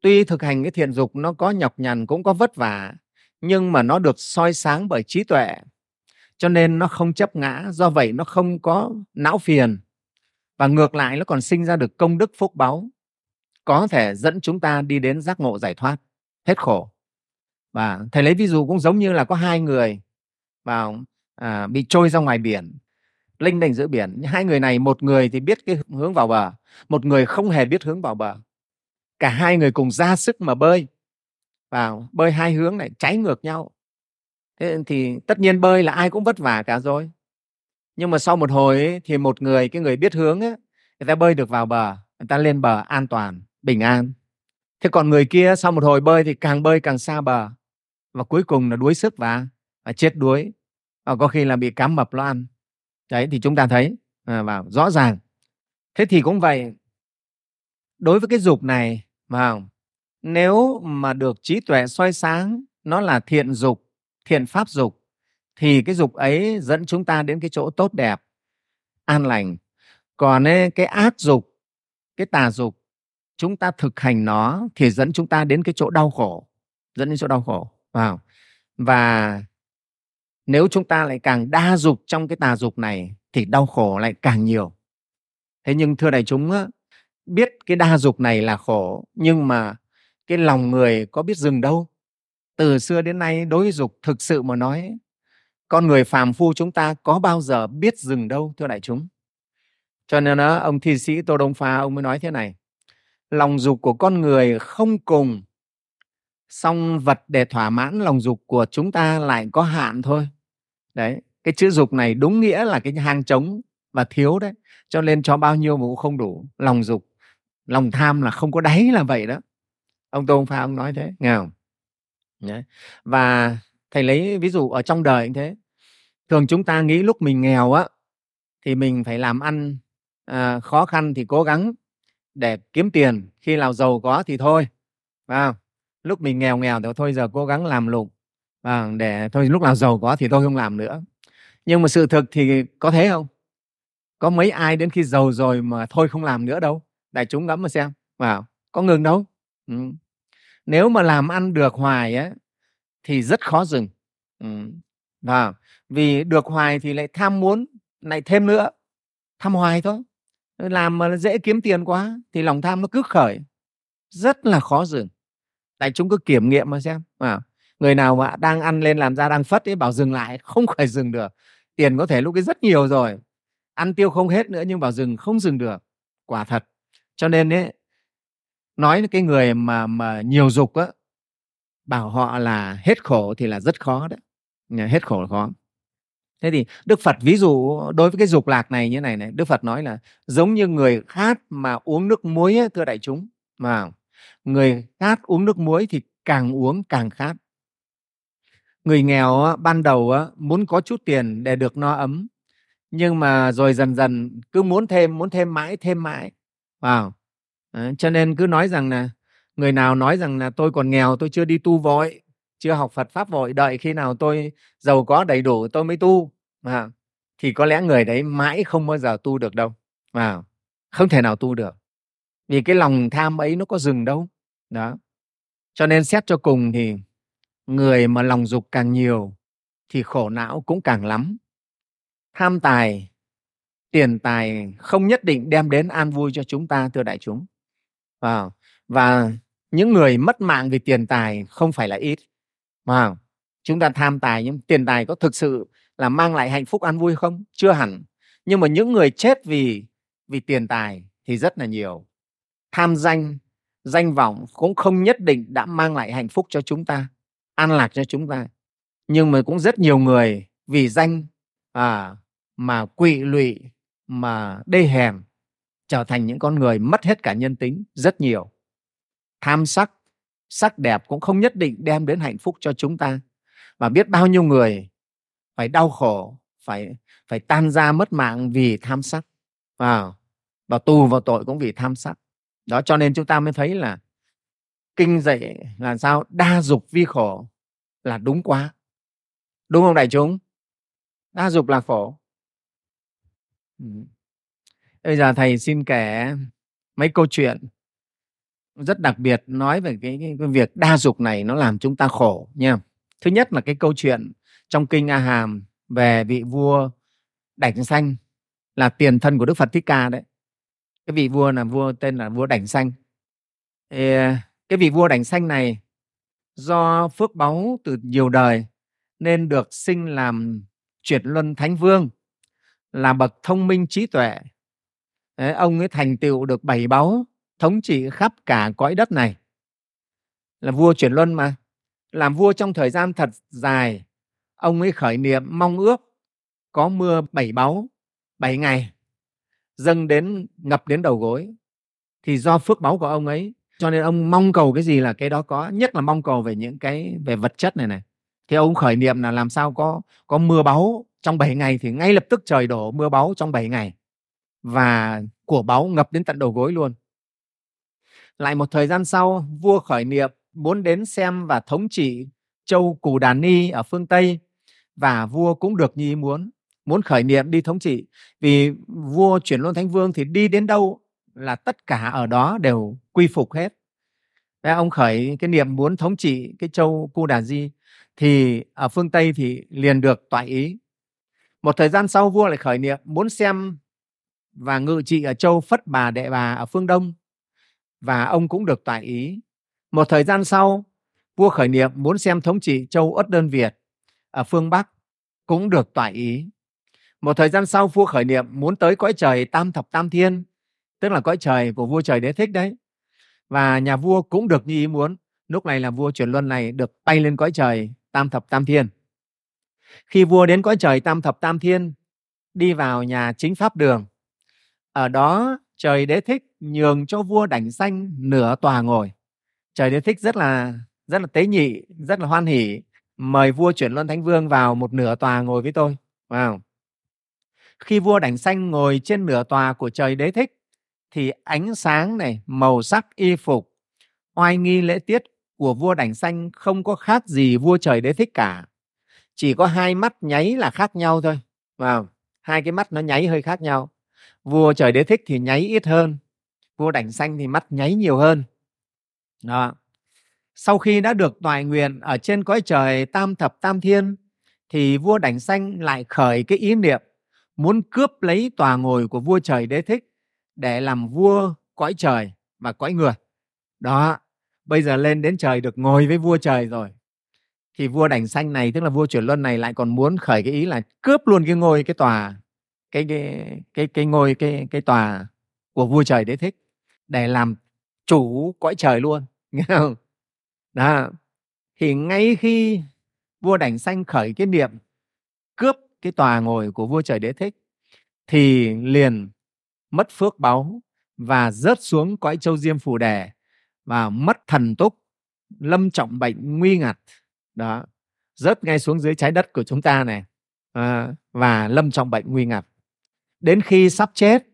tuy thực hành cái thiện dục nó có nhọc nhằn, cũng có vất vả, nhưng mà nó được soi sáng bởi trí tuệ, cho nên nó không chấp ngã. Do vậy nó không có não phiền, và ngược lại nó còn sinh ra được công đức phúc báu, có thể dẫn chúng ta đi đến giác ngộ giải thoát, hết khổ. Và thầy lấy ví dụ cũng giống như là có hai người bị trôi ra ngoài biển, lênh đênh giữa biển. Hai người này, một người thì biết cái hướng vào bờ, một người không hề biết hướng vào bờ. Cả hai người cùng ra sức mà bơi, bơi hai hướng này trái ngược nhau. Thế thì tất nhiên bơi là ai cũng vất vả cả rồi. Nhưng mà sau một hồi ấy, thì một người, cái người biết hướng ấy, người ta bơi được vào bờ, người ta lên bờ an toàn, bình an. Thế còn người kia sau một hồi bơi thì càng bơi càng xa bờ, và cuối cùng là đuối sức và chết đuối, và có khi là bị cá mập nó ăn. Đấy thì chúng ta thấy rõ ràng. Thế thì cũng vậy, đối với cái dục này nếu mà được trí tuệ soi sáng, nó là thiện dục, thiện pháp dục, thì cái dục ấy dẫn chúng ta đến cái chỗ tốt đẹp, an lành. Còn cái ác dục, cái tà dục, chúng ta thực hành nó thì dẫn chúng ta đến cái chỗ đau khổ, dẫn đến chỗ đau khổ. Và nếu chúng ta lại càng đa dục trong cái tà dục này thì đau khổ lại càng nhiều. Thế nhưng thưa đại chúng, biết cái đa dục này là khổ, nhưng mà cái lòng người có biết dừng đâu. Từ xưa đến nay đối với dục, thực sự mà nói, con người phàm phu chúng ta có bao giờ biết dừng đâu, thưa đại chúng. Cho nên đó, ông thi sĩ Tô Đông Pha ông mới nói thế này: lòng dục của con người không cùng, song vật để thỏa mãn lòng dục của chúng ta lại có hạn thôi. Đấy, cái chữ dục này đúng nghĩa là cái hang trống và thiếu đấy. Cho nên cho bao nhiêu mà cũng không đủ. Lòng dục, lòng tham là không có đáy là vậy đó. Ông Tô Đông Pha ông nói thế, nghe không? Đấy. Và thầy lấy ví dụ ở trong đời như thế. Thường chúng ta nghĩ lúc mình nghèo á thì mình phải làm ăn khó khăn thì cố gắng để kiếm tiền, khi nào giàu có thì thôi. Lúc mình nghèo thì thôi giờ cố gắng làm lụng, để thôi lúc nào giàu có thì tôi không làm nữa. Nhưng mà sự thực thì có thế không? Có mấy ai đến khi giàu rồi mà thôi không làm nữa đâu. Đại chúng ngẫm mà xem, có ngừng đâu. Nếu mà làm ăn được hoài ấy, thì rất khó dừng. Vì được hoài thì lại tham muốn, lại thêm nữa, tham hoài thôi. Làm mà dễ kiếm tiền quá thì lòng tham nó cứ khởi, rất là khó dừng. Đại chúng cứ kiểm nghiệm mà xem. Người nào mà đang ăn lên làm ra đang phất ấy, bảo dừng lại không phải dừng được. Tiền có thể lúc ấy rất nhiều rồi, ăn tiêu không hết nữa, nhưng bảo dừng không dừng được. Quả thật. Cho nên ấy, nói cái người mà nhiều dục á, bảo họ là hết khổ thì là rất khó đấy. Hết khổ là khó. Thế thì Đức Phật ví dụ đối với cái dục lạc này như này này, Đức Phật nói là giống như người khát mà uống nước muối ấy, thưa đại chúng. Người khát uống nước muối thì càng uống càng khát. Người nghèo á, ban đầu á, muốn có chút tiền để được no ấm, nhưng mà rồi dần dần cứ muốn thêm mãi. Cho nên cứ nói rằng là người nào nói rằng là tôi còn nghèo, tôi chưa đi tu vội, chưa học Phật Pháp vội, đợi khi nào tôi giàu có đầy đủ tôi mới tu, thì có lẽ người đấy mãi không bao giờ tu được đâu. Không thể nào tu được. Vì cái lòng tham ấy nó có dừng đâu. Đó. Cho nên xét cho cùng thì người mà lòng dục càng nhiều thì khổ não cũng càng lắm. Tham tài, tiền tài không nhất định đem đến an vui cho chúng ta, thưa đại chúng. Và những người mất mạng vì tiền tài không phải là ít. Chúng ta tham tài, nhưng tiền tài có thực sự là mang lại hạnh phúc an vui không? Chưa hẳn. Nhưng mà những người chết vì tiền tài thì rất là nhiều. Tham danh, danh vọng cũng không nhất định đã mang lại hạnh phúc cho chúng ta, an lạc cho chúng ta. Nhưng mà cũng rất nhiều người vì danh mà quỵ lụy, mà đê hèn, trở thành những con người mất hết cả nhân tính, rất nhiều. Tham sắc, sắc đẹp cũng không nhất định đem đến hạnh phúc cho chúng ta. Và biết bao nhiêu người phải đau khổ, phải tan ra mất mạng vì tham sắc. Vào tù vào tội cũng vì tham sắc. Đó, cho nên chúng ta mới thấy là Kinh dạy là sao? Đa dục vi khổ là đúng quá. Đúng không đại chúng? Đa dục là khổ. Bây giờ thầy xin kể mấy câu chuyện rất đặc biệt nói về cái việc đa dục này nó làm chúng ta khổ nha. Thứ nhất là cái câu chuyện trong Kinh A Hàm về vị vua Đảnh Xanh, là tiền thân của Đức Phật Thích Ca đấy. Cái vị vua là tên là vua Đảnh Xanh. Cái vị vua Đảnh Xanh này do phước báu từ nhiều đời nên được sinh làm Chuyển Luân Thánh Vương, là bậc thông minh trí tuệ. Ông ấy thành tựu được bảy báu, thống trị khắp cả cõi đất này. Là vua Chuyển Luân mà. Làm vua trong thời gian thật dài, ông ấy khởi niệm mong ước có mưa bảy báu, 7 ngày, dâng đến ngập đến đầu gối. Thì do phước báu của ông ấy, cho nên ông mong cầu cái gì là cái đó có, nhất là mong cầu về những cái về vật chất này này. Thì ông khởi niệm là làm sao có mưa báu trong 7 ngày, thì ngay lập tức trời đổ mưa báu trong 7 ngày. Và của báu ngập đến tận đầu gối luôn. Lại một thời gian sau, vua khởi niệm muốn đến xem và thống trị châu Cù Đà Ni ở phương Tây, và vua cũng được như ý muốn khởi niệm đi thống trị. Vì vua Chuyển Luân Thánh Vương thì đi đến đâu là tất cả ở đó đều quy phục hết. Ông khởi cái niệm muốn thống trị cái châu Cù Đà Di, thì ở phương Tây thì liền được toại ý. Một thời gian sau, vua lại khởi niệm muốn xem và ngự trị ở châu Phất Bà Đệ Bà ở phương Đông, và ông cũng được toại ý. Một thời gian sau, vua khởi niệm muốn xem thống trị châu Uất Đơn Việt ở phương Bắc, cũng được toại ý. Một thời gian sau, vua khởi niệm muốn tới cõi trời Tam Thập Tam Thiên, tức là cõi trời của vua Trời Đế Thích đấy. Và nhà vua cũng được như ý muốn. Lúc này là vua Chuyển Luân này được bay lên cõi trời Tam Thập Tam Thiên. Khi vua đến cõi trời Tam Thập Tam Thiên, đi vào nhà chính pháp đường, ở đó Trời Đế Thích nhường cho vua Đảnh Xanh nửa tòa ngồi. Trời Đế Thích rất là tế nhị, rất là hoan hỉ, mời vua Chuyển Luân Thánh Vương vào một nửa tòa ngồi với tôi. Khi vua Đảnh Xanh ngồi trên nửa tòa của Trời Đế Thích, thì ánh sáng này, màu sắc y phục, oai nghi lễ tiết của vua Đảnh Xanh không có khác gì vua Trời Đế Thích cả. Chỉ có hai mắt nháy là khác nhau thôi. Hai cái mắt nó nháy hơi khác nhau. Vua Trời Đế Thích thì nháy ít hơn, vua Đảnh Xanh thì mắt nháy nhiều hơn. Đó. Sau khi đã được toại nguyện ở trên cõi trời Tam Thập Tam Thiên, thì vua Đảnh Xanh lại khởi cái ý niệm muốn cướp lấy tòa ngồi của vua Trời Đế Thích để làm vua cõi trời và cõi người. Đó, bây giờ lên đến trời được ngồi với vua trời rồi, thì vua Đảnh Xanh này, tức là vua Chuyển Luân này, lại còn muốn khởi cái ý là cướp luôn cái ngôi, cái tòa, cái ngôi, cái tòa của vua Trời Đế Thích để làm chủ cõi trời luôn. Nghe không? Đó. Thì ngay khi vua Đảnh Xanh khởi cái niệm cướp cái tòa ngồi của vua Trời Đế Thích, thì liền mất phước báu và rớt xuống cõi châu Diêm Phù Đề, và mất thần túc, lâm trọng bệnh nguy ngặt. Đó, rớt ngay xuống dưới trái đất của chúng ta này, và lâm trọng bệnh nguy ngặt. Đến khi sắp chết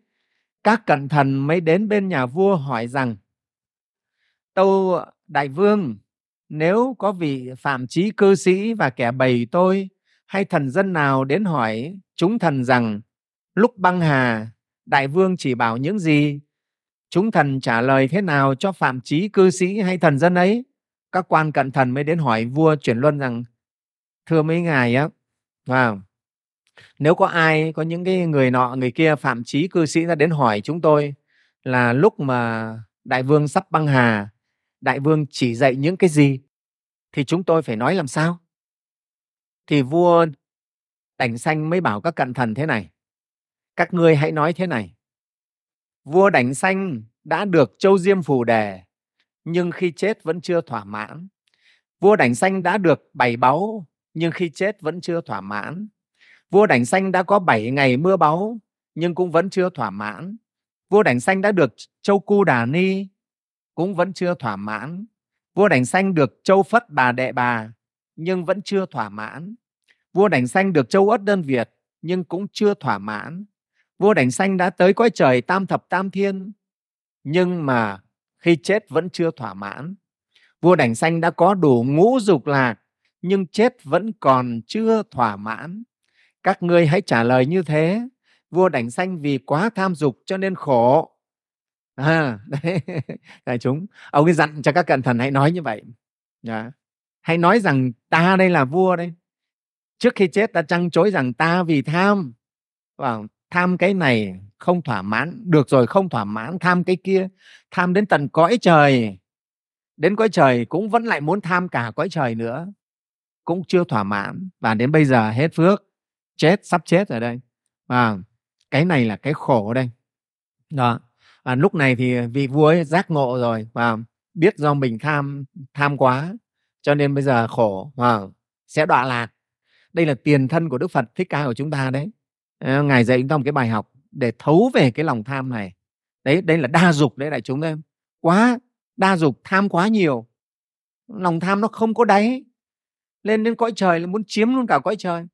Các cận thần mới đến bên nhà vua hỏi rằng: Tâu đại vương, nếu có vị phạm chí cư sĩ và kẻ bầy tôi hay thần dân nào đến hỏi chúng thần rằng lúc băng hà đại vương chỉ bảo những gì, chúng thần trả lời thế nào cho phạm chí cư sĩ hay thần dân ấy? Các quan cận thần mới đến hỏi vua Chuyển Luân rằng: Thưa mấy ngài á, nếu có ai, có những cái người nọ người kia phạm chí cư sĩ ra đến hỏi chúng tôi là lúc mà đại vương sắp băng hà, đại vương chỉ dạy những cái gì, thì chúng tôi phải nói làm sao? Thì vua Đảnh Xanh mới bảo các cận thần thế này: Các ngươi hãy nói thế này: Vua Đảnh Xanh đã được Châu Diêm Phù Đề, nhưng khi chết vẫn chưa thỏa mãn. Vua Đảnh Xanh đã được bảy báu, nhưng khi chết vẫn chưa thỏa mãn. Vua Đảnh Xanh đã có 7 ngày mưa báu, nhưng cũng vẫn chưa thỏa mãn. Vua Đảnh Xanh đã được Châu Cù Đà Ni, cũng vẫn chưa thỏa mãn. Vua Đảnh Xanh được Châu Phất Bà Đệ Bà, nhưng vẫn chưa thỏa mãn. Vua Đảnh Xanh được Châu Uất Đơn Việt, nhưng cũng chưa thỏa mãn. Vua Đảnh Xanh đã tới cõi trời Tam Thập Tam Thiên, nhưng mà khi chết vẫn chưa thỏa mãn. Vua Đảnh Xanh đã có đủ ngũ dục lạc, nhưng chết vẫn còn chưa thỏa mãn. Các ngươi hãy trả lời như thế: Vua Đảnh Xanh vì quá tham dục cho nên khổ. Đấy, đại chúng, ông ấy dặn cho các cận thần hãy nói như vậy. Hãy nói rằng ta đây là vua đây, trước khi chết ta trăng trối rằng ta vì tham, tham cái này không thỏa mãn, được rồi không thỏa mãn, tham cái kia, tham đến tận cõi trời, đến cõi trời cũng vẫn lại muốn tham cả cõi trời nữa, cũng chưa thỏa mãn, và đến bây giờ hết phước, chết, sắp chết rồi đây. Cái này là cái khổ đây. Lúc này thì vị vua ấy giác ngộ rồi, biết do mình tham quá cho nên bây giờ khổ, sẽ đọa lạc. Đây là tiền thân của Đức Phật Thích Ca của chúng ta đấy. Ngài dạy chúng ta một cái bài học để thấu về cái lòng tham này. Đấy, đây là đa dục đấy đại chúng em. Quá đa dục, tham quá nhiều. Lòng tham nó không có đáy. Lên đến cõi trời là muốn chiếm luôn cả cõi trời.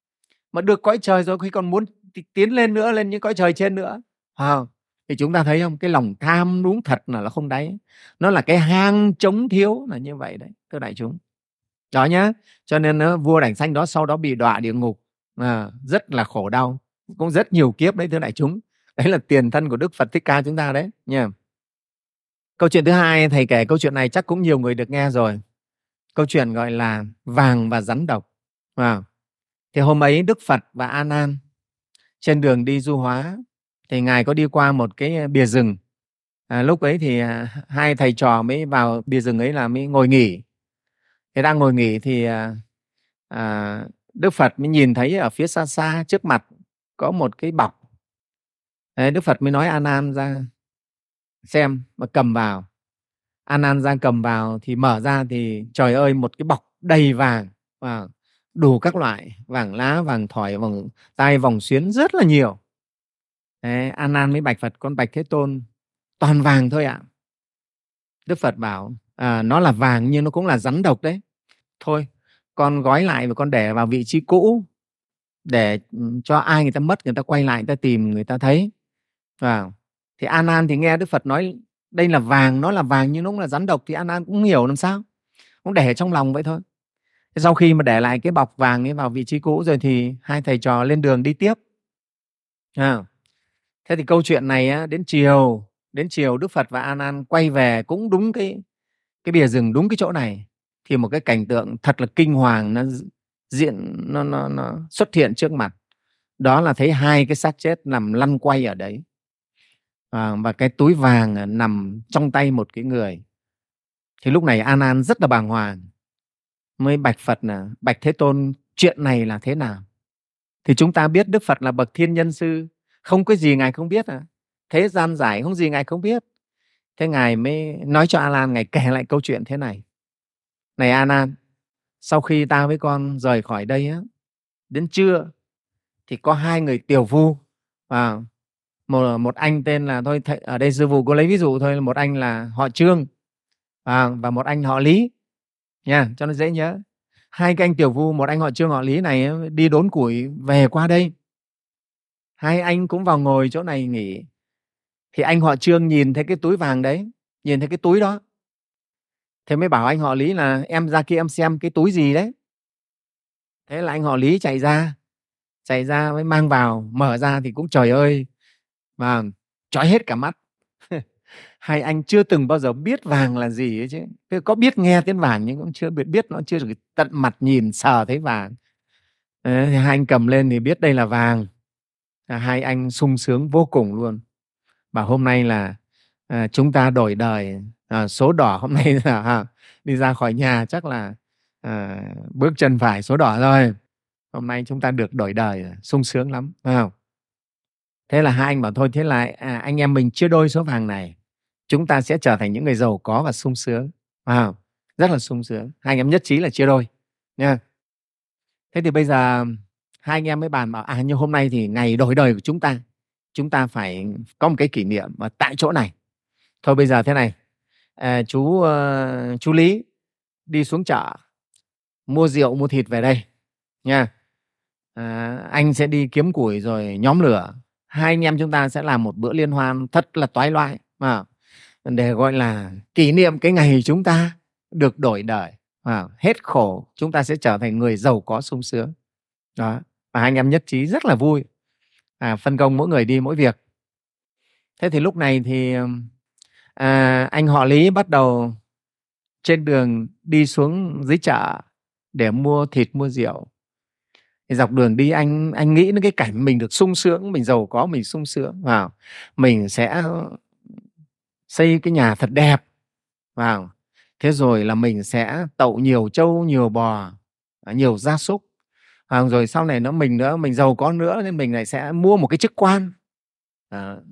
Mà được cõi trời rồi khi còn muốn tiến lên nữa, lên những cõi trời trên nữa. Thì chúng ta thấy không? Cái lòng tham đúng thật là nó không đáy. Nó là cái hang trống thiếu là như vậy đấy, thưa đại chúng. Đó nhá. Cho nên vua Đảnh Xanh đó sau đó bị đọa địa ngục. Rất là khổ đau. Cũng rất nhiều kiếp đấy thưa đại chúng. Đấy là tiền thân của Đức Phật Thích Ca chúng ta đấy nha. Câu chuyện thứ hai, thầy kể câu chuyện này chắc cũng nhiều người được nghe rồi. Câu chuyện gọi là vàng và rắn độc. Thì hôm ấy Đức Phật và A Nan trên đường đi du hóa thì ngài có đi qua một cái bìa rừng. Lúc ấy thì hai thầy trò mới vào bìa rừng ấy là mới ngồi nghỉ. Thì đang ngồi nghỉ thì Đức Phật mới nhìn thấy ở phía xa xa trước mặt có một cái bọc. Đấy, Đức Phật mới nói A Nan ra xem mà cầm vào. A Nan ra cầm vào thì mở ra thì trời ơi, một cái bọc đầy vàng, đủ các loại vàng lá, vàng thỏi, vòng tai, vòng xuyến, rất là nhiều. Đấy, A Nan mới bạch Phật: Con bạch Thế Tôn, toàn vàng thôi ạ. Đức Phật bảo: Nó là vàng nhưng nó cũng là rắn độc đấy. Thôi con gói lại và con để vào vị trí cũ, để cho ai người ta mất, người ta quay lại, người ta tìm, người ta thấy. Thì A Nan thì nghe Đức Phật nói đây là vàng, nó là vàng nhưng nó cũng là rắn độc, thì A Nan cũng hiểu làm sao, cũng để trong lòng vậy thôi. Sau khi mà để lại cái bọc vàng ấy vào vị trí cũ rồi thì hai thầy trò lên đường đi tiếp. Thế thì câu chuyện này á, đến chiều Đức Phật và A Nan quay về cũng đúng cái bìa rừng, đúng cái chỗ này, thì một cái cảnh tượng thật là kinh hoàng nó xuất hiện trước mặt. Đó là thấy hai cái xác chết nằm lăn quay ở đấy, và cái túi vàng nằm trong tay một cái người. Thì lúc này A Nan rất là bàng hoàng, mới bạch Phật là: Bạch Thế Tôn, chuyện này là thế nào? Thì chúng ta biết Đức Phật là bậc thiên nhân sư, không có gì ngài không biết. Thế gian giải không gì ngài không biết. Thế ngài mới nói cho A Nan, ngài kể lại câu chuyện thế này: Này A Nan, sau khi ta với con rời khỏi đây á, đến trưa thì có hai người tiểu phu, một anh tên là, thôi ở đây sư phụ cô lấy ví dụ thôi, một anh là họ Trương và một anh họ Lý nha, cho nó dễ nhớ. Hai cái anh tiểu phu, một anh họ Trương họ Lý này đi đốn củi về qua đây. Hai anh cũng vào ngồi chỗ này nghỉ. Thì anh họ Trương nhìn thấy cái túi vàng đấy, nhìn thấy cái túi đó, thế mới bảo anh họ Lý là em ra kia em xem cái túi gì đấy. Thế là anh họ Lý chạy ra mới mang vào, mở ra thì cũng trời ơi, mà chói hết cả mắt. Hai anh chưa từng bao giờ biết vàng là gì ấy chứ. Có biết nghe tiếng vàng nhưng cũng chưa biết nó chưa được tận mặt nhìn sờ thấy vàng. Đấy, thì hai anh cầm lên thì biết đây là vàng. Hai anh sung sướng vô cùng luôn. Bảo hôm nay là chúng ta đổi đời, số đỏ hôm nay là đi ra khỏi nhà chắc là bước chân phải số đỏ rồi. Hôm nay chúng ta được đổi đời, sung sướng lắm, phải không? Thế là hai anh bảo thôi, thế là anh em mình chia đôi số vàng này. Chúng ta sẽ trở thành những người giàu có và sung sướng. Wow, rất là sung sướng. Hai anh em nhất trí là chia đôi. Nha. Thế thì bây giờ hai anh em mới bàn bảo nhưng hôm nay thì ngày đổi đời của chúng ta phải có một cái kỷ niệm mà tại chỗ này. Thôi bây giờ thế này, chú Lý đi xuống chợ mua rượu, mua thịt về đây. Nha. Anh sẽ đi kiếm củi rồi nhóm lửa. Hai anh em chúng ta sẽ làm một bữa liên hoan thật là toái loái mà để gọi là kỷ niệm cái ngày chúng ta được đổi đời, hết khổ, chúng ta sẽ trở thành người giàu có sung sướng. Đó. Và hai anh em nhất trí rất là vui, phân công mỗi người đi mỗi việc. Thế thì lúc này thì anh họ Lý bắt đầu trên đường đi xuống dưới chợ để mua thịt mua rượu. Dọc đường đi anh nghĩ đến cái cảnh mình được sung sướng, mình giàu có, mình sung sướng, vào mình sẽ xây cái nhà thật đẹp, vào thế rồi là mình sẽ tậu nhiều trâu, nhiều bò, nhiều gia súc, rồi sau này nó mình nữa, mình giàu có nữa nên mình lại sẽ mua một cái chức quan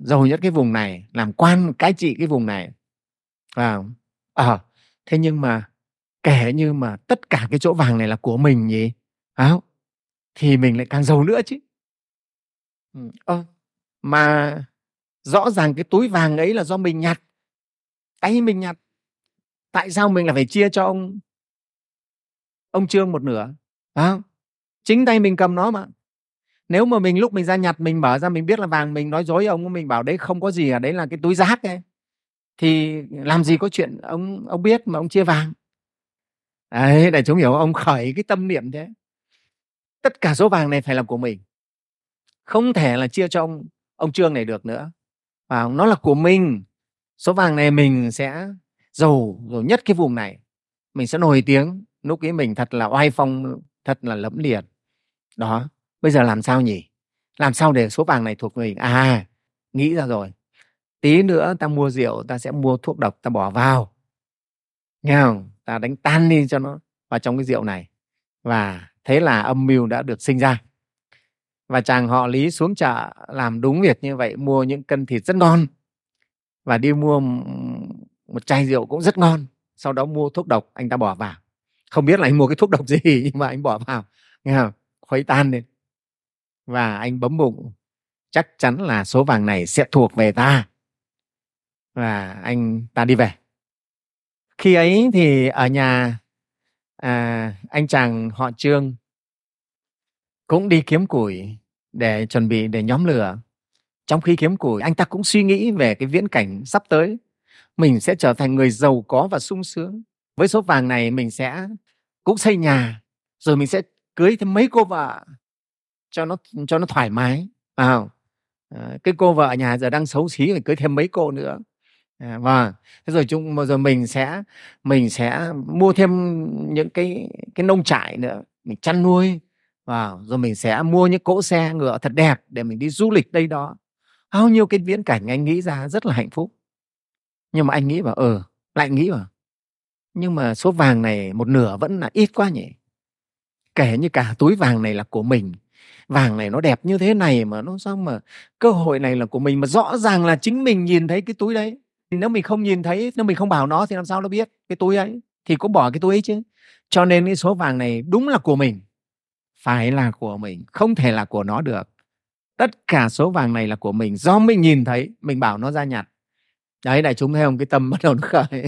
giàu nhất cái vùng này, làm quan cai trị cái vùng này, vào. Thế nhưng mà kể như mà tất cả cái chỗ vàng này là của mình nhỉ, không? Thì mình lại càng giàu nữa chứ. Mà rõ ràng cái túi vàng ấy là do mình nhặt, tay mình nhặt. Tại sao mình lại phải chia cho ông Trương một nửa? Chính tay mình cầm nó mà. Nếu mà mình lúc mình ra nhặt, mình mở ra mình biết là vàng, mình nói dối ông, mình bảo đấy không có gì, đấy là cái túi rác ấy, thì làm gì có chuyện ông biết mà ông chia vàng. Đấy, để chúng hiểu, ông khởi cái tâm niệm thế. Tất cả số vàng này phải là của mình, không thể là chia cho ông Trương này được nữa. Và nó là của mình, số vàng này mình sẽ giàu rồi nhất cái vùng này, mình sẽ nổi tiếng, lúc ấy mình thật là oai phong, thật là lẫm liệt. Đó, bây giờ làm sao nhỉ? Làm sao để số vàng này thuộc mình? Nghĩ ra rồi, tí nữa ta mua rượu, ta sẽ mua thuốc độc, ta bỏ vào, nghe không? Ta đánh tan đi cho nó vào trong cái rượu này. Và thế là âm mưu đã được sinh ra. Và chàng họ Lý xuống chợ làm đúng việc như vậy, mua những cân thịt rất ngon và đi mua một chai rượu cũng rất ngon. Sau đó mua thuốc độc, anh ta bỏ vào. Không biết là anh mua cái thuốc độc gì nhưng mà anh bỏ vào, nghe không? Khuấy tan lên. Và anh bấm bụng, chắc chắn là số vàng này sẽ thuộc về ta. Và anh ta đi về. Khi ấy thì ở nhà anh chàng họ Trương cũng đi kiếm củi để chuẩn bị để nhóm lửa. Trong khi kiếm củi, anh ta cũng suy nghĩ về cái viễn cảnh sắp tới. Mình sẽ trở thành người giàu có và sung sướng. Với số vàng này mình sẽ cũng xây nhà, rồi mình sẽ cưới thêm mấy cô vợ cho nó thoải mái. Cái cô vợ ở nhà giờ đang xấu xí, phải cưới thêm mấy cô nữa. Và thế rồi mình sẽ mua thêm những cái nông trại nữa, mình chăn nuôi, và rồi mình sẽ mua những cỗ xe ngựa thật đẹp để mình đi du lịch đây đó. Bao nhiêu cái viễn cảnh anh nghĩ ra rất là hạnh phúc. Nhưng mà anh nghĩ vào nhưng mà số vàng này một nửa vẫn là ít quá nhỉ. Kể như cả túi vàng này là của mình, vàng này nó đẹp như thế này mà nó sao mà cơ hội này là của mình, mà rõ ràng là chính mình nhìn thấy cái túi đấy. Nếu mình không nhìn thấy, nếu mình không bảo nó thì làm sao nó biết cái túi ấy, thì cũng bỏ cái túi ấy chứ. Cho nên cái số vàng này đúng là của mình, phải là của mình, không thể là của nó được. Tất cả số vàng này là của mình, do mình nhìn thấy, mình bảo nó ra nhặt. Đấy, đại chúng thấy không, cái tâm bắt đầu nó khởi.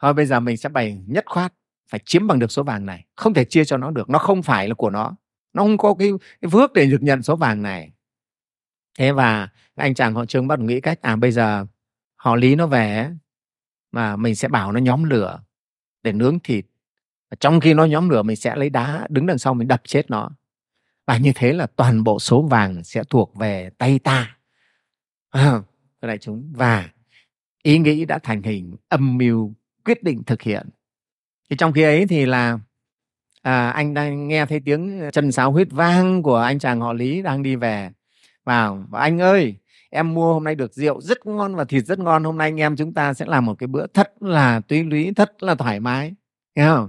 Thôi bây giờ mình sẽ bày nhất khoát, phải chiếm bằng được số vàng này, không thể chia cho nó được, nó không phải là của nó. Nó không có cái vước để được nhận số vàng này. Thế và anh chàng họ Trương bắt đầu nghĩ cách, bây giờ họ Lý nó về mà mình sẽ bảo nó nhóm lửa để nướng thịt. Trong khi nó nhóm lửa mình sẽ lấy đá đứng đằng sau mình đập chết nó. Và như thế là toàn bộ số vàng sẽ thuộc về tay ta. Đại chúng, và ý nghĩ đã thành hình, âm mưu quyết định thực hiện. Thì trong khi ấy thì là anh đang nghe thấy tiếng chân sáo huyết vang của anh chàng họ Lý đang đi về. Và anh ơi, em mua hôm nay được rượu rất ngon và thịt rất ngon. Hôm nay anh em chúng ta sẽ làm một cái bữa thật là túy lúy, thật là thoải mái. Nghe không?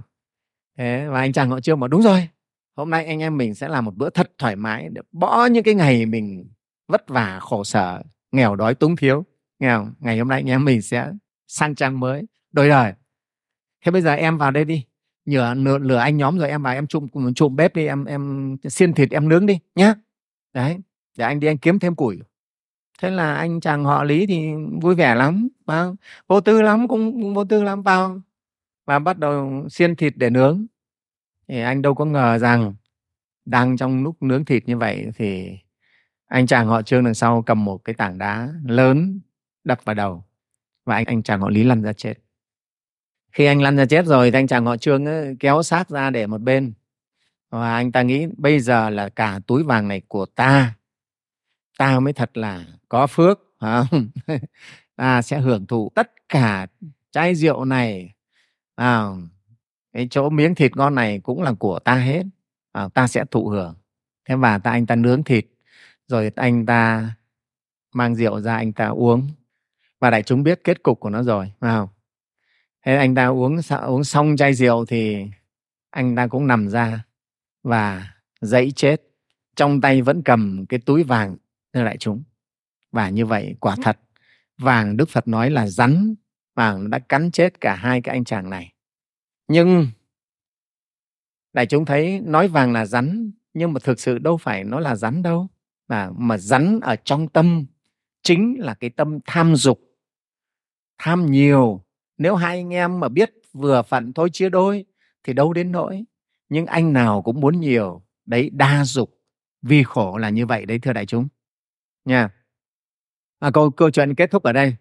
Thế, và anh chàng họ Trương bảo đúng rồi. Hôm nay anh em mình sẽ làm một bữa thật thoải mái để bỏ những cái ngày mình vất vả, khổ sở, nghèo đói, túng thiếu. Nghe không? Ngày hôm nay anh em mình sẽ sang trang mới, đổi đời. Thế bây giờ em vào đây đi. Lửa anh nhóm rồi, em vào em chụm bếp đi, em xiên thịt em nướng đi nhá. Đấy, để anh đi anh kiếm thêm củi. Thế là anh chàng họ Lý thì vui vẻ lắm, vô tư lắm, cũng vô tư lắm vào. Và bắt đầu xiên thịt để nướng. Thì anh đâu có ngờ rằng đang trong lúc nướng thịt như vậy thì anh chàng họ Trương đằng sau cầm một cái tảng đá lớn đập vào đầu. Và anh chàng họ Lý lăn ra chết. Khi anh lăn ra chết rồi thì anh chàng họ Trương ấy kéo xác ra để một bên. Và anh ta nghĩ bây giờ là cả túi vàng này của ta. Ta mới thật là có phước. Ta sẽ hưởng thụ tất cả chai rượu này. Cái chỗ miếng thịt ngon này cũng là của ta hết. Ta sẽ thụ hưởng. Thế mà anh ta nướng thịt. Rồi anh ta mang rượu ra anh ta uống. Và đại chúng biết kết cục của nó rồi. Thế anh ta uống xong chai rượu thì anh ta cũng nằm ra và dẫy chết. Trong tay vẫn cầm cái túi vàng, thưa đại chúng. Và như vậy quả thật vàng, Đức Phật nói là rắn vàng đã cắn chết cả hai cái anh chàng này. Nhưng đại chúng thấy nói vàng là rắn, nhưng mà thực sự đâu phải nó là rắn đâu. Mà rắn ở trong tâm chính là cái tâm tham dục, tham nhiều. Nếu hai anh em mà biết vừa phận thôi, chia đôi thì đâu đến nỗi. Nhưng anh nào cũng muốn nhiều. Đấy, đa dục vì khổ là như vậy đấy, thưa đại chúng nha. Câu chuyện kết thúc ở đây.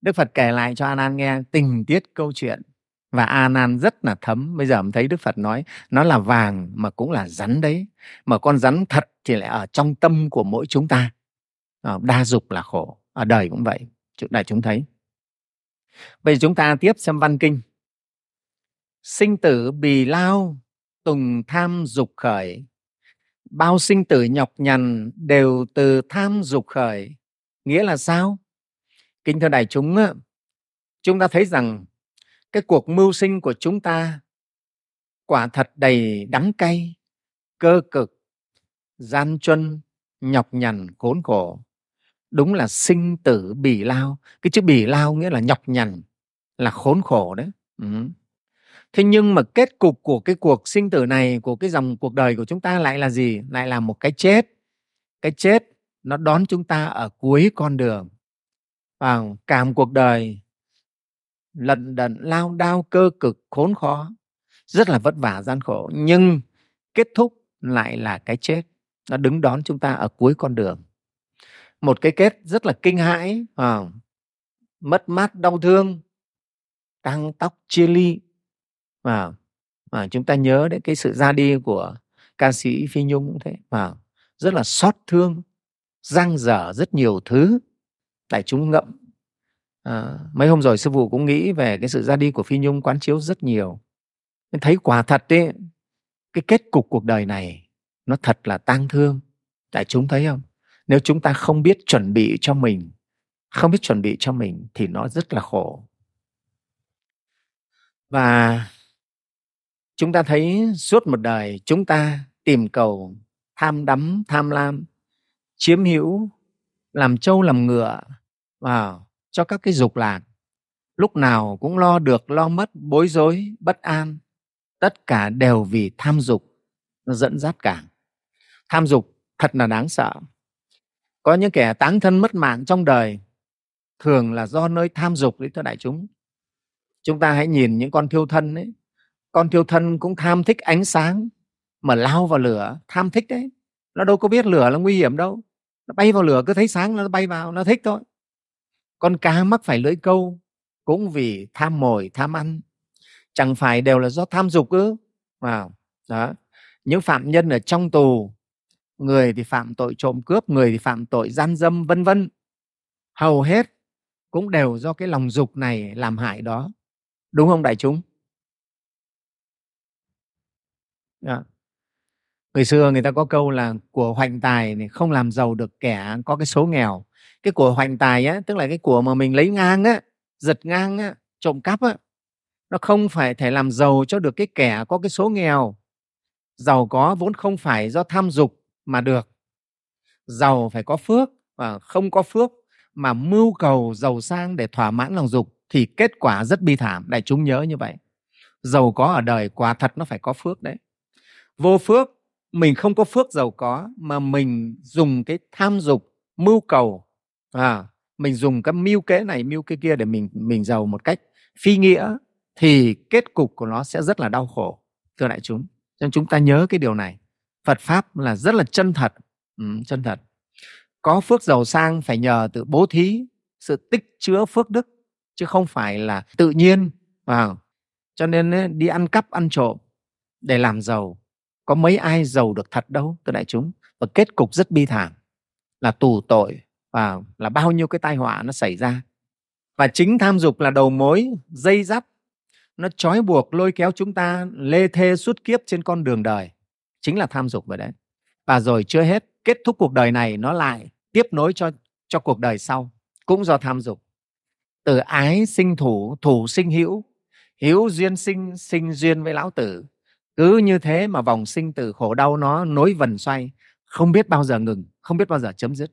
Đức Phật kể lại cho A Nan nghe tình tiết câu chuyện và A Nan rất là thấm. Bây giờ mình thấy Đức Phật nói nó là vàng mà cũng là rắn đấy, mà con rắn thật thì lại ở trong tâm của mỗi chúng ta. Đa dục là khổ, ở đời cũng vậy, đại chúng thấy. Bây giờ chúng ta tiếp xem văn kinh. Sinh tử bì lao, tùng tham dục khởi. Bao sinh tử nhọc nhằn đều từ tham dục khởi. Nghĩa là sao? Kính thưa đại chúng, chúng ta thấy rằng cái cuộc mưu sinh của chúng ta quả thật đầy đắng cay, cơ cực, gian truân, nhọc nhằn, khốn khổ. Đúng là sinh tử bỉ lao. Cái chữ bỉ lao nghĩa là nhọc nhằn, là khốn khổ đấy. Thế nhưng mà kết cục của cái cuộc sinh tử này, của cái dòng cuộc đời của chúng ta lại là gì? Lại là một cái chết. Cái chết nó đón chúng ta ở cuối con đường. Và cả một cuộc đời lận đận, lao đao, cơ cực, khốn khó, rất là vất vả, gian khổ. Nhưng kết thúc lại là cái chết. Nó đứng đón chúng ta ở cuối con đường. Một cái kết rất là kinh hãi, mất mát, đau thương, tang tóc, chia ly. Chúng ta nhớ đến cái sự ra đi của ca sĩ Phi Nhung cũng thế, rất là xót thương, dang dở rất nhiều thứ. Đại chúng ngẫm, mấy hôm rồi sư phụ cũng nghĩ về cái sự ra đi của Phi Nhung, quán chiếu rất nhiều. Nên thấy quả thật ấy, cái kết cục cuộc đời này nó thật là tang thương. Đại chúng thấy không? Nếu chúng ta không biết chuẩn bị cho mình, không biết chuẩn bị cho mình thì nó rất là khổ. Và chúng ta thấy suốt một đời chúng ta tìm cầu tham đắm, tham lam, chiếm hữu, làm trâu làm ngựa cho các cái dục lạc. Lúc nào cũng lo được, lo mất, bối rối, bất an. Tất cả đều vì tham dục nó dẫn dắt cả. Tham dục thật là đáng sợ. Có những kẻ táng thân mất mạng trong đời thường là do nơi tham dục đấy, thưa đại chúng. Chúng ta hãy nhìn những con thiêu thân ấy. Con thiêu thân cũng tham thích ánh sáng mà lao vào lửa, tham thích đấy. Nó đâu có biết lửa là nguy hiểm đâu. Nó bay vào lửa, cứ thấy sáng nó bay vào, nó thích thôi. Con cá mắc phải lưỡi câu cũng vì tham mồi, tham ăn. Chẳng phải đều là do tham dục ư? Đó. Những phạm nhân ở trong tù, người thì phạm tội trộm cướp, người thì phạm tội gian dâm, vân vân, hầu hết cũng đều do cái lòng dục này làm hại đó. Đúng không đại chúng? Đó. Người xưa người ta có câu là của hoành tài này không làm giàu được kẻ có cái số nghèo. Cái của hoành tài á, tức là cái của mà mình lấy ngang á, giật ngang á, trộm cắp á, nó không phải thể làm giàu cho được cái kẻ có cái số nghèo. Giàu có vốn không phải do tham dục mà được. Giàu phải có phước, và không có phước mà mưu cầu giàu sang để thỏa mãn lòng dục thì kết quả rất bi thảm. Đại chúng nhớ như vậy. Giàu có ở đời quả thật nó phải có phước đấy. Vô phước, mình không có phước giàu có mà mình dùng cái tham dục mưu cầu, mình dùng cái mưu kế này mưu kế kia để mình giàu một cách phi nghĩa thì kết cục của nó sẽ rất là đau khổ. Thưa đại chúng, nên chúng ta nhớ cái điều này. Phật Pháp là rất là chân thật, chân thật. Có phước giàu sang phải nhờ tự bố thí, sự tích chứa phước đức, chứ không phải là tự nhiên. Cho nên đi ăn cắp, ăn trộm để làm giàu, có mấy ai giàu được thật đâu, thưa đại chúng. Và kết cục rất bi thảm, là tù tội và là bao nhiêu cái tai họa nó xảy ra. Và chính tham dục là đầu mối, dây dắt, nó trói buộc lôi kéo chúng ta lê thê suốt kiếp trên con đường đời. Chính là tham dục vậy đấy. Và rồi chưa hết, kết thúc cuộc đời này nó lại tiếp nối cho cuộc đời sau, cũng do tham dục. Từ ái sinh thủ, thủ sinh hữu, hữu duyên sinh, sinh duyên với Lão Tử. Cứ như thế mà vòng sinh tử khổ đau nó nối vần xoay, không biết bao giờ ngừng, không biết bao giờ chấm dứt.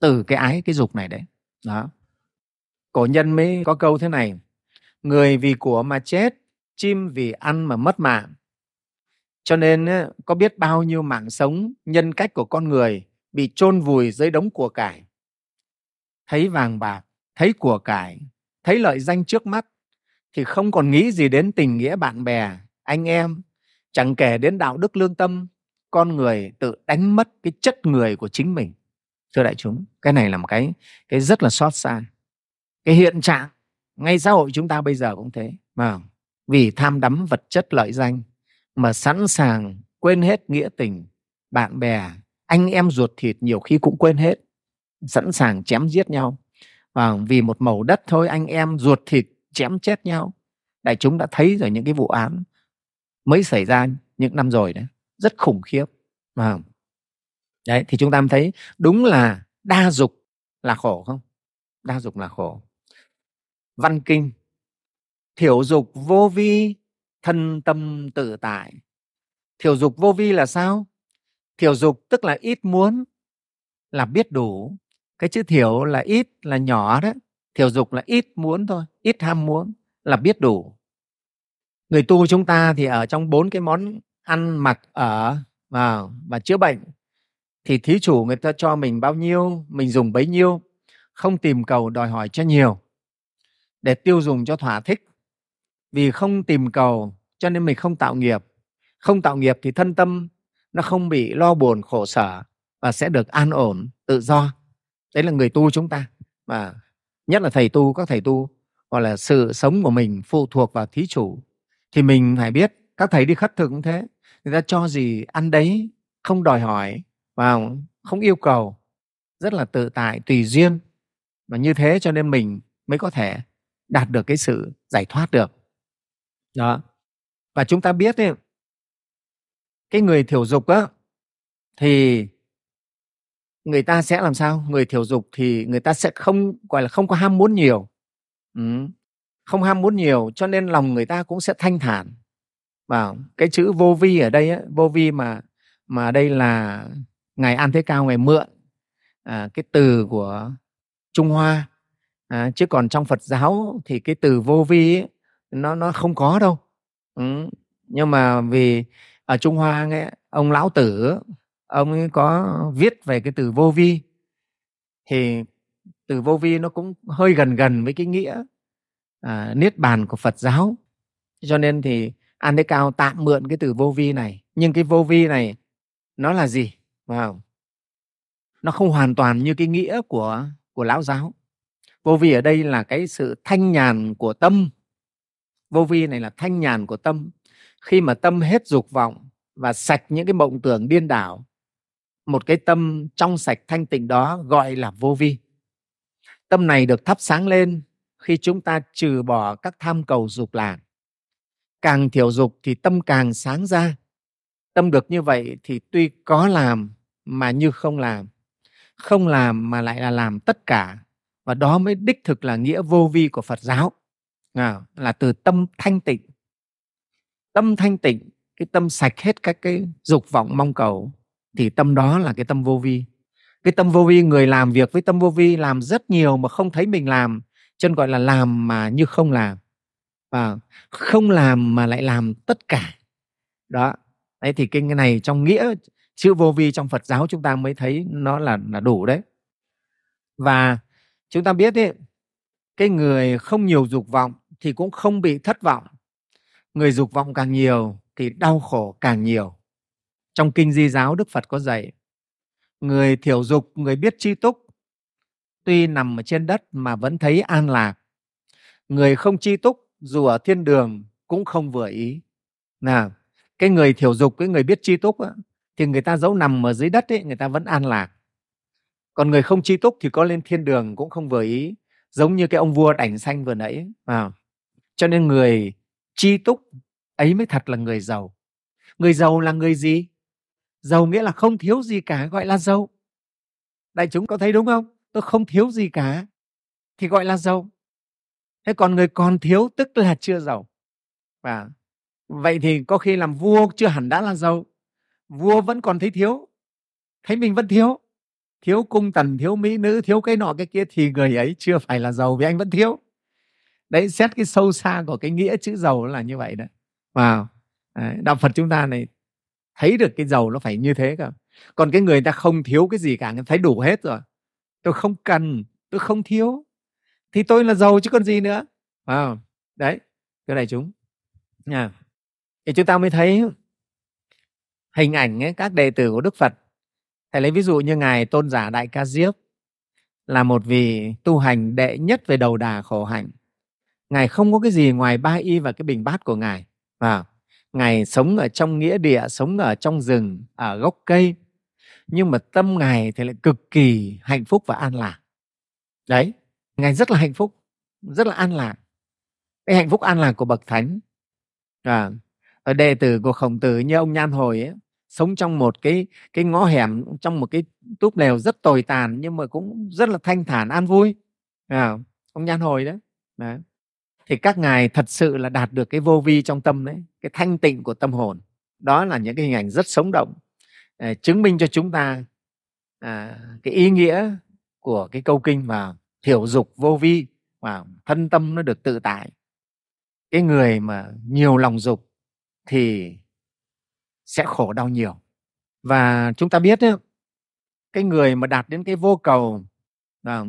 Từ cái ái, cái dục này đấy. Đó. Cổ nhân mới có câu thế này: người vì của mà chết, chim vì ăn mà mất mạng. Cho nên có biết bao nhiêu mạng sống, nhân cách của con người bị chôn vùi dưới đống của cải. Thấy vàng bạc, thấy của cải, thấy lợi danh trước mắt thì không còn nghĩ gì đến tình nghĩa bạn bè, anh em, chẳng kể đến đạo đức lương tâm. Con người tự đánh mất cái chất người của chính mình. Thưa đại chúng, cái này là một cái rất là xót xa. Cái hiện trạng ngay xã hội chúng ta bây giờ cũng thế, mà vì tham đắm vật chất lợi danh mà sẵn sàng quên hết nghĩa tình, bạn bè, anh em ruột thịt nhiều khi cũng quên hết, sẵn sàng chém giết nhau. Và vì một mẩu đất thôi, anh em ruột thịt chém chết nhau. Đại chúng đã thấy rồi, những cái vụ án mới xảy ra những năm rồi đấy, rất khủng khiếp. Đấy, thì chúng ta thấy đúng là đa dục là khổ không? Đa dục là khổ. Văn Kinh: thiểu dục vô vi, thân tâm tự tại. Thiểu dục vô vi là sao? Thiểu dục tức là ít muốn, là biết đủ. Cái chữ thiểu là ít, là nhỏ đó. Thiểu dục là ít muốn thôi, ít ham muốn, là biết đủ. Người tu chúng ta thì ở trong 4 cái món ăn, mặc, ở và chữa bệnh thì thí chủ người ta cho mình bao nhiêu mình dùng bấy nhiêu, không tìm cầu đòi hỏi cho nhiều để tiêu dùng cho thỏa thích. Vì không tìm cầu cho nên mình không tạo nghiệp. Không tạo nghiệp thì thân tâm nó không bị lo buồn khổ sở và sẽ được an ổn, tự do. Đấy là người tu chúng ta. Và nhất là thầy tu, các thầy tu, hoặc là sự sống của mình phụ thuộc vào thí chủ. Thì mình phải biết, các thầy đi khất thực cũng thế, người ta cho gì ăn đấy, không đòi hỏi và không yêu cầu, rất là tự tại, tùy duyên. Và như thế cho nên mình mới có thể đạt được cái sự giải thoát được. Đó. Và chúng ta biết ấy, cái người thiểu dục á, thì người ta sẽ làm sao? Người thiểu dục thì người ta sẽ không, gọi là không có ham muốn nhiều. Không ham muốn nhiều cho nên lòng người ta cũng sẽ thanh thản. Và cái chữ vô vi ở đây ấy, vô vi mà đây là Ngài An Thế Cao Ngài mượn cái từ của Trung Hoa. Chứ còn trong Phật giáo thì cái từ vô vi ấy, nó không có đâu. Nhưng mà vì ở Trung Hoa ấy, ông Lão Tử ông ấy có viết về cái từ vô vi, thì từ vô vi nó cũng hơi gần với cái nghĩa niết bàn của Phật giáo. Cho nên thì An Thế Cao tạm mượn cái từ vô vi này. Nhưng cái vô vi này nó là gì? nó không hoàn toàn như cái nghĩa của Lão giáo. Vô vi ở đây là cái sự thanh nhàn của tâm. Vô vi này là thanh nhàn của tâm. Khi mà tâm hết dục vọng và sạch những cái mộng tưởng điên đảo, một cái tâm trong sạch thanh tịnh đó gọi là vô vi. Tâm này được thắp sáng lên khi chúng ta trừ bỏ các tham cầu dục lạc. Càng thiểu dục thì tâm càng sáng ra. Tâm được như vậy thì tuy có làm mà như không làm, không làm mà lại là làm tất cả. Và đó mới đích thực là nghĩa vô vi của Phật giáo, là từ tâm thanh tịnh. Tâm thanh tịnh, cái tâm sạch hết các cái dục vọng mong cầu, thì tâm đó là cái tâm vô vi. Cái tâm vô vi, người làm việc với tâm vô vi làm rất nhiều mà không thấy mình làm, cho nên gọi là làm mà như không làm. Và không làm mà lại làm tất cả. Đó. Đấy, thì cái này trong nghĩa chữ vô vi trong Phật giáo chúng ta mới thấy nó là đủ đấy. Và chúng ta biết ấy, cái người không nhiều dục vọng thì cũng không bị thất vọng. Người dục vọng càng nhiều thì đau khổ càng nhiều. Trong Kinh Di Giáo Đức Phật có dạy, người thiểu dục, người biết tri túc, tuy nằm ở trên đất mà vẫn thấy an lạc. Người không tri túc dù ở thiên đường cũng không vừa ý. Nào, cái người thiểu dục, cái người biết tri túc ấy, thì người ta dẫu nằm ở dưới đất ấy, người ta vẫn an lạc. Còn người không tri túc thì có lên thiên đường cũng không vừa ý. Giống như cái ông vua Đảnh Xanh vừa nãy. Cho nên người tri túc ấy mới thật là người giàu. Người giàu là người gì? Giàu nghĩa là không thiếu gì cả, gọi là giàu. Đại chúng có thấy đúng không? Tôi không thiếu gì cả thì gọi là giàu. Thế còn người còn thiếu tức là chưa giàu. Vậy thì có khi làm vua chưa hẳn đã là giàu. Vua vẫn còn thấy thiếu, thấy mình vẫn thiếu. Thiếu cung tần, thiếu mỹ nữ, thiếu cái nọ cái kia thì người ấy chưa phải là giàu vì anh vẫn thiếu. Đấy, xét cái sâu xa của cái nghĩa chữ giàu là như vậy đấy. Đạo Phật chúng ta này thấy được cái giàu nó phải như thế cả. Còn cái người ta không thiếu cái gì cả, người thấy đủ hết rồi. Tôi không cần, tôi không thiếu thì tôi là giàu chứ còn gì nữa. Đấy, cái này chúng. Thì chúng ta mới thấy hình ảnh ấy, các đệ tử của Đức Phật. Thầy lấy ví dụ như Ngài Tôn giả Đại Ca Diếp là một vị tu hành đệ nhất về đầu đà khổ hạnh. Ngài không có cái gì ngoài ba y và cái bình bát của Ngài. Ngài sống ở trong nghĩa địa, sống ở trong rừng, ở gốc cây. Nhưng mà tâm Ngài thì lại cực kỳ hạnh phúc và an lạc. Đấy, Ngài rất là hạnh phúc, rất là an lạc. Cái hạnh phúc an lạc của Bậc Thánh. Ở đệ tử của Khổng Tử như ông Nhan Hồi ấy, sống trong một cái ngõ hẻm, trong một cái túp lều rất tồi tàn nhưng mà cũng rất là thanh thản, an vui. Ông Nhan Hồi đó. Đấy. Thì các ngài thật sự là đạt được cái vô vi trong tâm đấy, cái thanh tịnh của tâm hồn. Đó là những cái hình ảnh rất sống động, chứng minh cho chúng ta cái ý nghĩa của cái câu kinh mà thiểu dục vô vi, và thân tâm nó được tự tại. Cái người mà nhiều lòng dục thì sẽ khổ đau nhiều. Và chúng ta biết ấy, cái người mà đạt đến cái vô cầu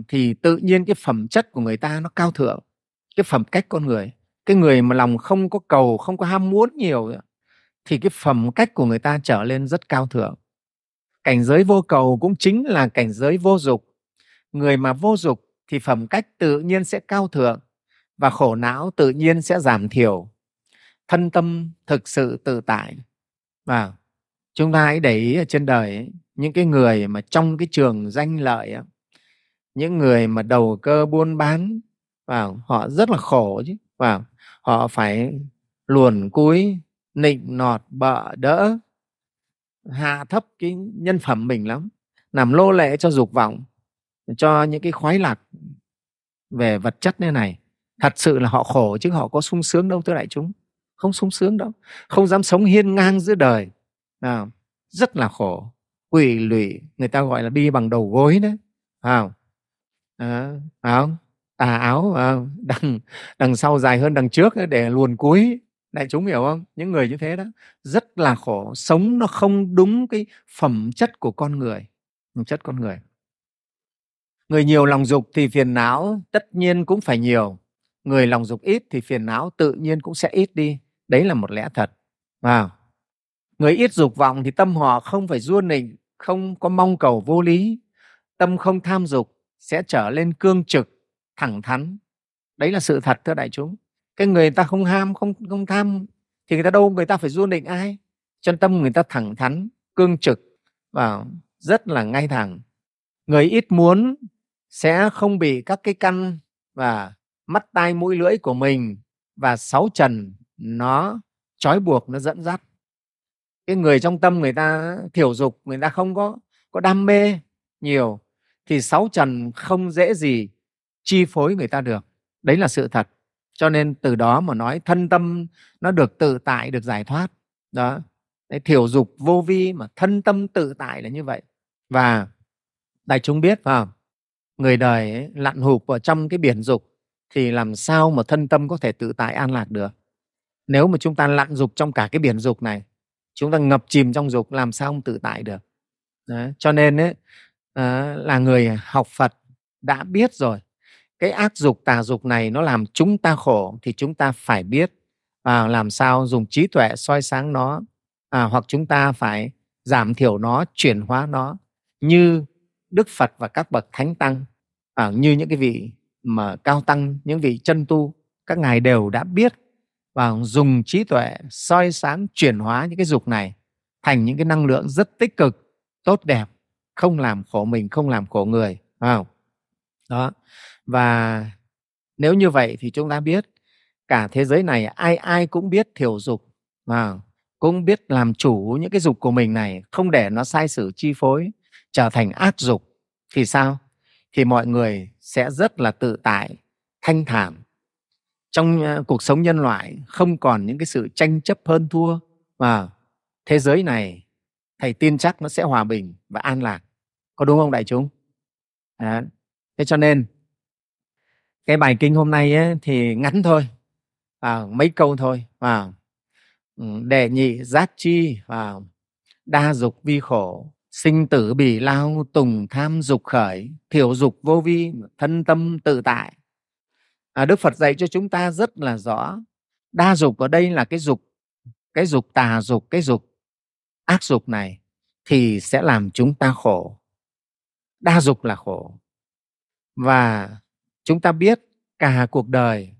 thì tự nhiên cái phẩm chất của người ta nó cao thượng, cái phẩm cách con người. Cái người mà lòng không có cầu, không có ham muốn nhiều thì cái phẩm cách của người ta trở lên rất cao thượng. Cảnh giới vô cầu cũng chính là cảnh giới vô dục. Người mà vô dục thì phẩm cách tự nhiên sẽ cao thượng và khổ não tự nhiên sẽ giảm thiểu. Thân tâm thực sự tự tại. Và chúng ta hãy để ý ở trên đời ấy, những cái người mà trong cái trường danh lợi ấy, những người mà đầu cơ buôn bán, họ rất là khổ chứ. Họ phải luồn cúi, nịnh nọt, bợ đỡ, hạ thấp cái nhân phẩm mình lắm, làm lô lệ cho dục vọng, cho những cái khoái lạc về vật chất như này. Thật sự là họ khổ chứ họ có sung sướng đâu, thưa đại chúng. Không sung sướng đâu, không dám sống hiên ngang giữa đời. Rất là khổ, quỷ lụy, người ta gọi là đi bằng đầu gối đấy. Tà áo đằng sau dài hơn đằng trước để luồn cúi. Đại chúng hiểu không? Những người như thế đó rất là khổ, sống nó không đúng cái phẩm chất của con người. Phẩm chất con người. Người nhiều lòng dục thì phiền não tất nhiên cũng phải nhiều. Người lòng dục ít thì phiền não tự nhiên cũng sẽ ít đi. Đấy là một lẽ thật. Người ít dục vọng thì tâm họ không phải giua nịnh, không có mong cầu vô lý. tâm không tham dục sẽ trở lên cương trực, thẳng thắn. Đấy là sự thật, thưa đại chúng. Cái người ta không ham, không tham thì người ta phải du định ai. Cho tâm người ta thẳng thắn, cương trực và rất là ngay thẳng. Người ít muốn sẽ không bị các cái căn và mắt tai mũi lưỡi của mình và sáu trần nó trói buộc, nó dẫn dắt. Cái người trong tâm người ta thiểu dục, người ta không có đam mê nhiều thì sáu trần không dễ gì chi phối người ta được. Đấy là sự thật. Cho nên từ đó mà nói thân tâm nó được tự tại, được giải thoát. Đó. Đấy, thiểu dục vô vi mà thân tâm tự tại là như vậy. Và đại chúng biết không? Người đời ấy, lặn hụp vào trong cái biển dục thì làm sao mà thân tâm có thể tự tại an lạc được. Nếu mà chúng ta lặn dục trong cả cái biển dục này, chúng ta ngập chìm trong dục, làm sao không tự tại được. Đó. Cho nên ấy, là người học Phật đã biết rồi cái ác dục, tà dục này nó làm chúng ta khổ thì chúng ta phải biết làm sao dùng trí tuệ soi sáng nó, hoặc chúng ta phải giảm thiểu nó, chuyển hóa nó như Đức Phật và các bậc Thánh Tăng, như những cái vị mà cao tăng, những vị chân tu, các ngài đều đã biết và dùng trí tuệ soi sáng chuyển hóa những cái dục này thành những cái năng lượng rất tích cực, tốt đẹp, không làm khổ mình, không làm khổ người. Đó. Và nếu như vậy thì chúng ta biết cả thế giới này ai ai cũng biết thiểu dục, cũng biết làm chủ những cái dục của mình này, không để nó sai sử chi phối trở thành ác dục thì sao? Thì mọi người sẽ rất là tự tại, thanh thản. Trong cuộc sống nhân loại không còn những cái sự tranh chấp hơn thua, mà thế giới này thầy tin chắc nó sẽ hòa bình và an lạc. Có đúng không đại chúng? Thế cho nên cái bài kinh hôm nay ấy, thì ngắn thôi, mấy câu thôi. Đệ nhị giác chi, đa dục vi khổ, sinh tử bỉ lao, tùng tham dục khởi, thiểu dục vô vi, thân tâm tự tại. Đức Phật dạy cho chúng ta rất là rõ. Đa dục ở đây là cái dục tà dục, cái dục ác dục này thì sẽ làm chúng ta khổ. Đa dục là khổ. Và chúng ta biết cả cuộc đời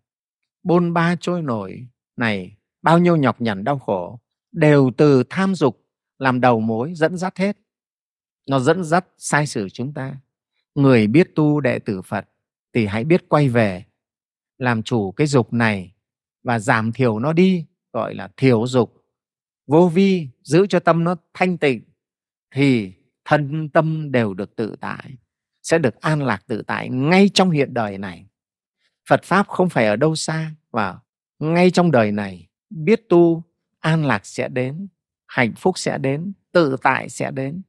bôn ba trôi nổi này, bao nhiêu nhọc nhằn đau khổ đều từ tham dục làm đầu mối dẫn dắt hết. Nó dẫn dắt sai sử chúng ta. Người biết tu đệ tử Phật thì hãy biết quay về làm chủ cái dục này và giảm thiểu nó đi, gọi là thiểu dục vô vi, giữ cho tâm nó thanh tịnh thì thân tâm đều được tự tại, sẽ được an lạc tự tại ngay trong hiện đời này. Phật Pháp không phải ở đâu xa, và ngay trong đời này biết tu, an lạc sẽ đến, hạnh phúc sẽ đến, tự tại sẽ đến,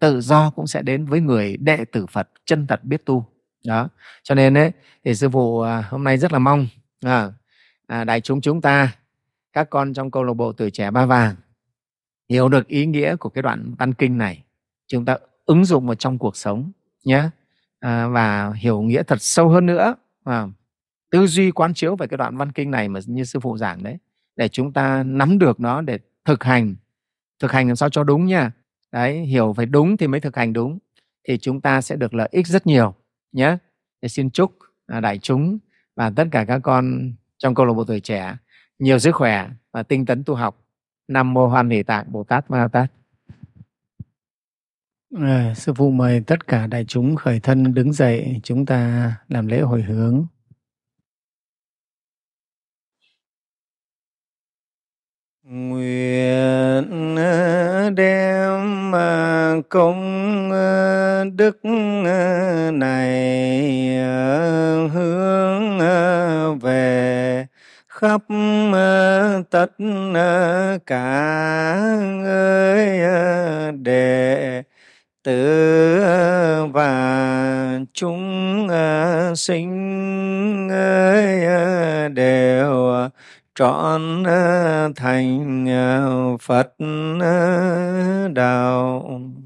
tự do cũng sẽ đến với người đệ tử Phật chân thật biết tu. Đó. Cho nên ấy, thì sư phụ hôm nay rất là mong đại chúng chúng ta, các con trong câu lạc bộ Tuổi Trẻ Ba Vàng hiểu được ý nghĩa của cái đoạn văn kinh này, chúng ta ứng dụng vào trong cuộc sống nhé, và hiểu nghĩa thật sâu hơn nữa, tư duy quán chiếu về cái đoạn văn kinh này mà như sư phụ giảng đấy, để chúng ta nắm được nó để thực hành làm sao cho đúng nha. Đấy, hiểu phải đúng thì mới thực hành đúng, thì chúng ta sẽ được lợi ích rất nhiều nhé. Để xin chúc đại chúng và tất cả các con trong câu lạc bộ Tuổi Trẻ nhiều sức khỏe và tinh tấn tu học. Nam mô Hoan Hỷ Tạng Bồ Tát Ma Tát. Sư phụ mời tất cả đại chúng khởi thân đứng dậy, chúng ta làm lễ hồi hướng. Nguyện đem công đức này hướng về khắp tất cả người đệ tử và chúng sinh đều trọn thành Phật đạo.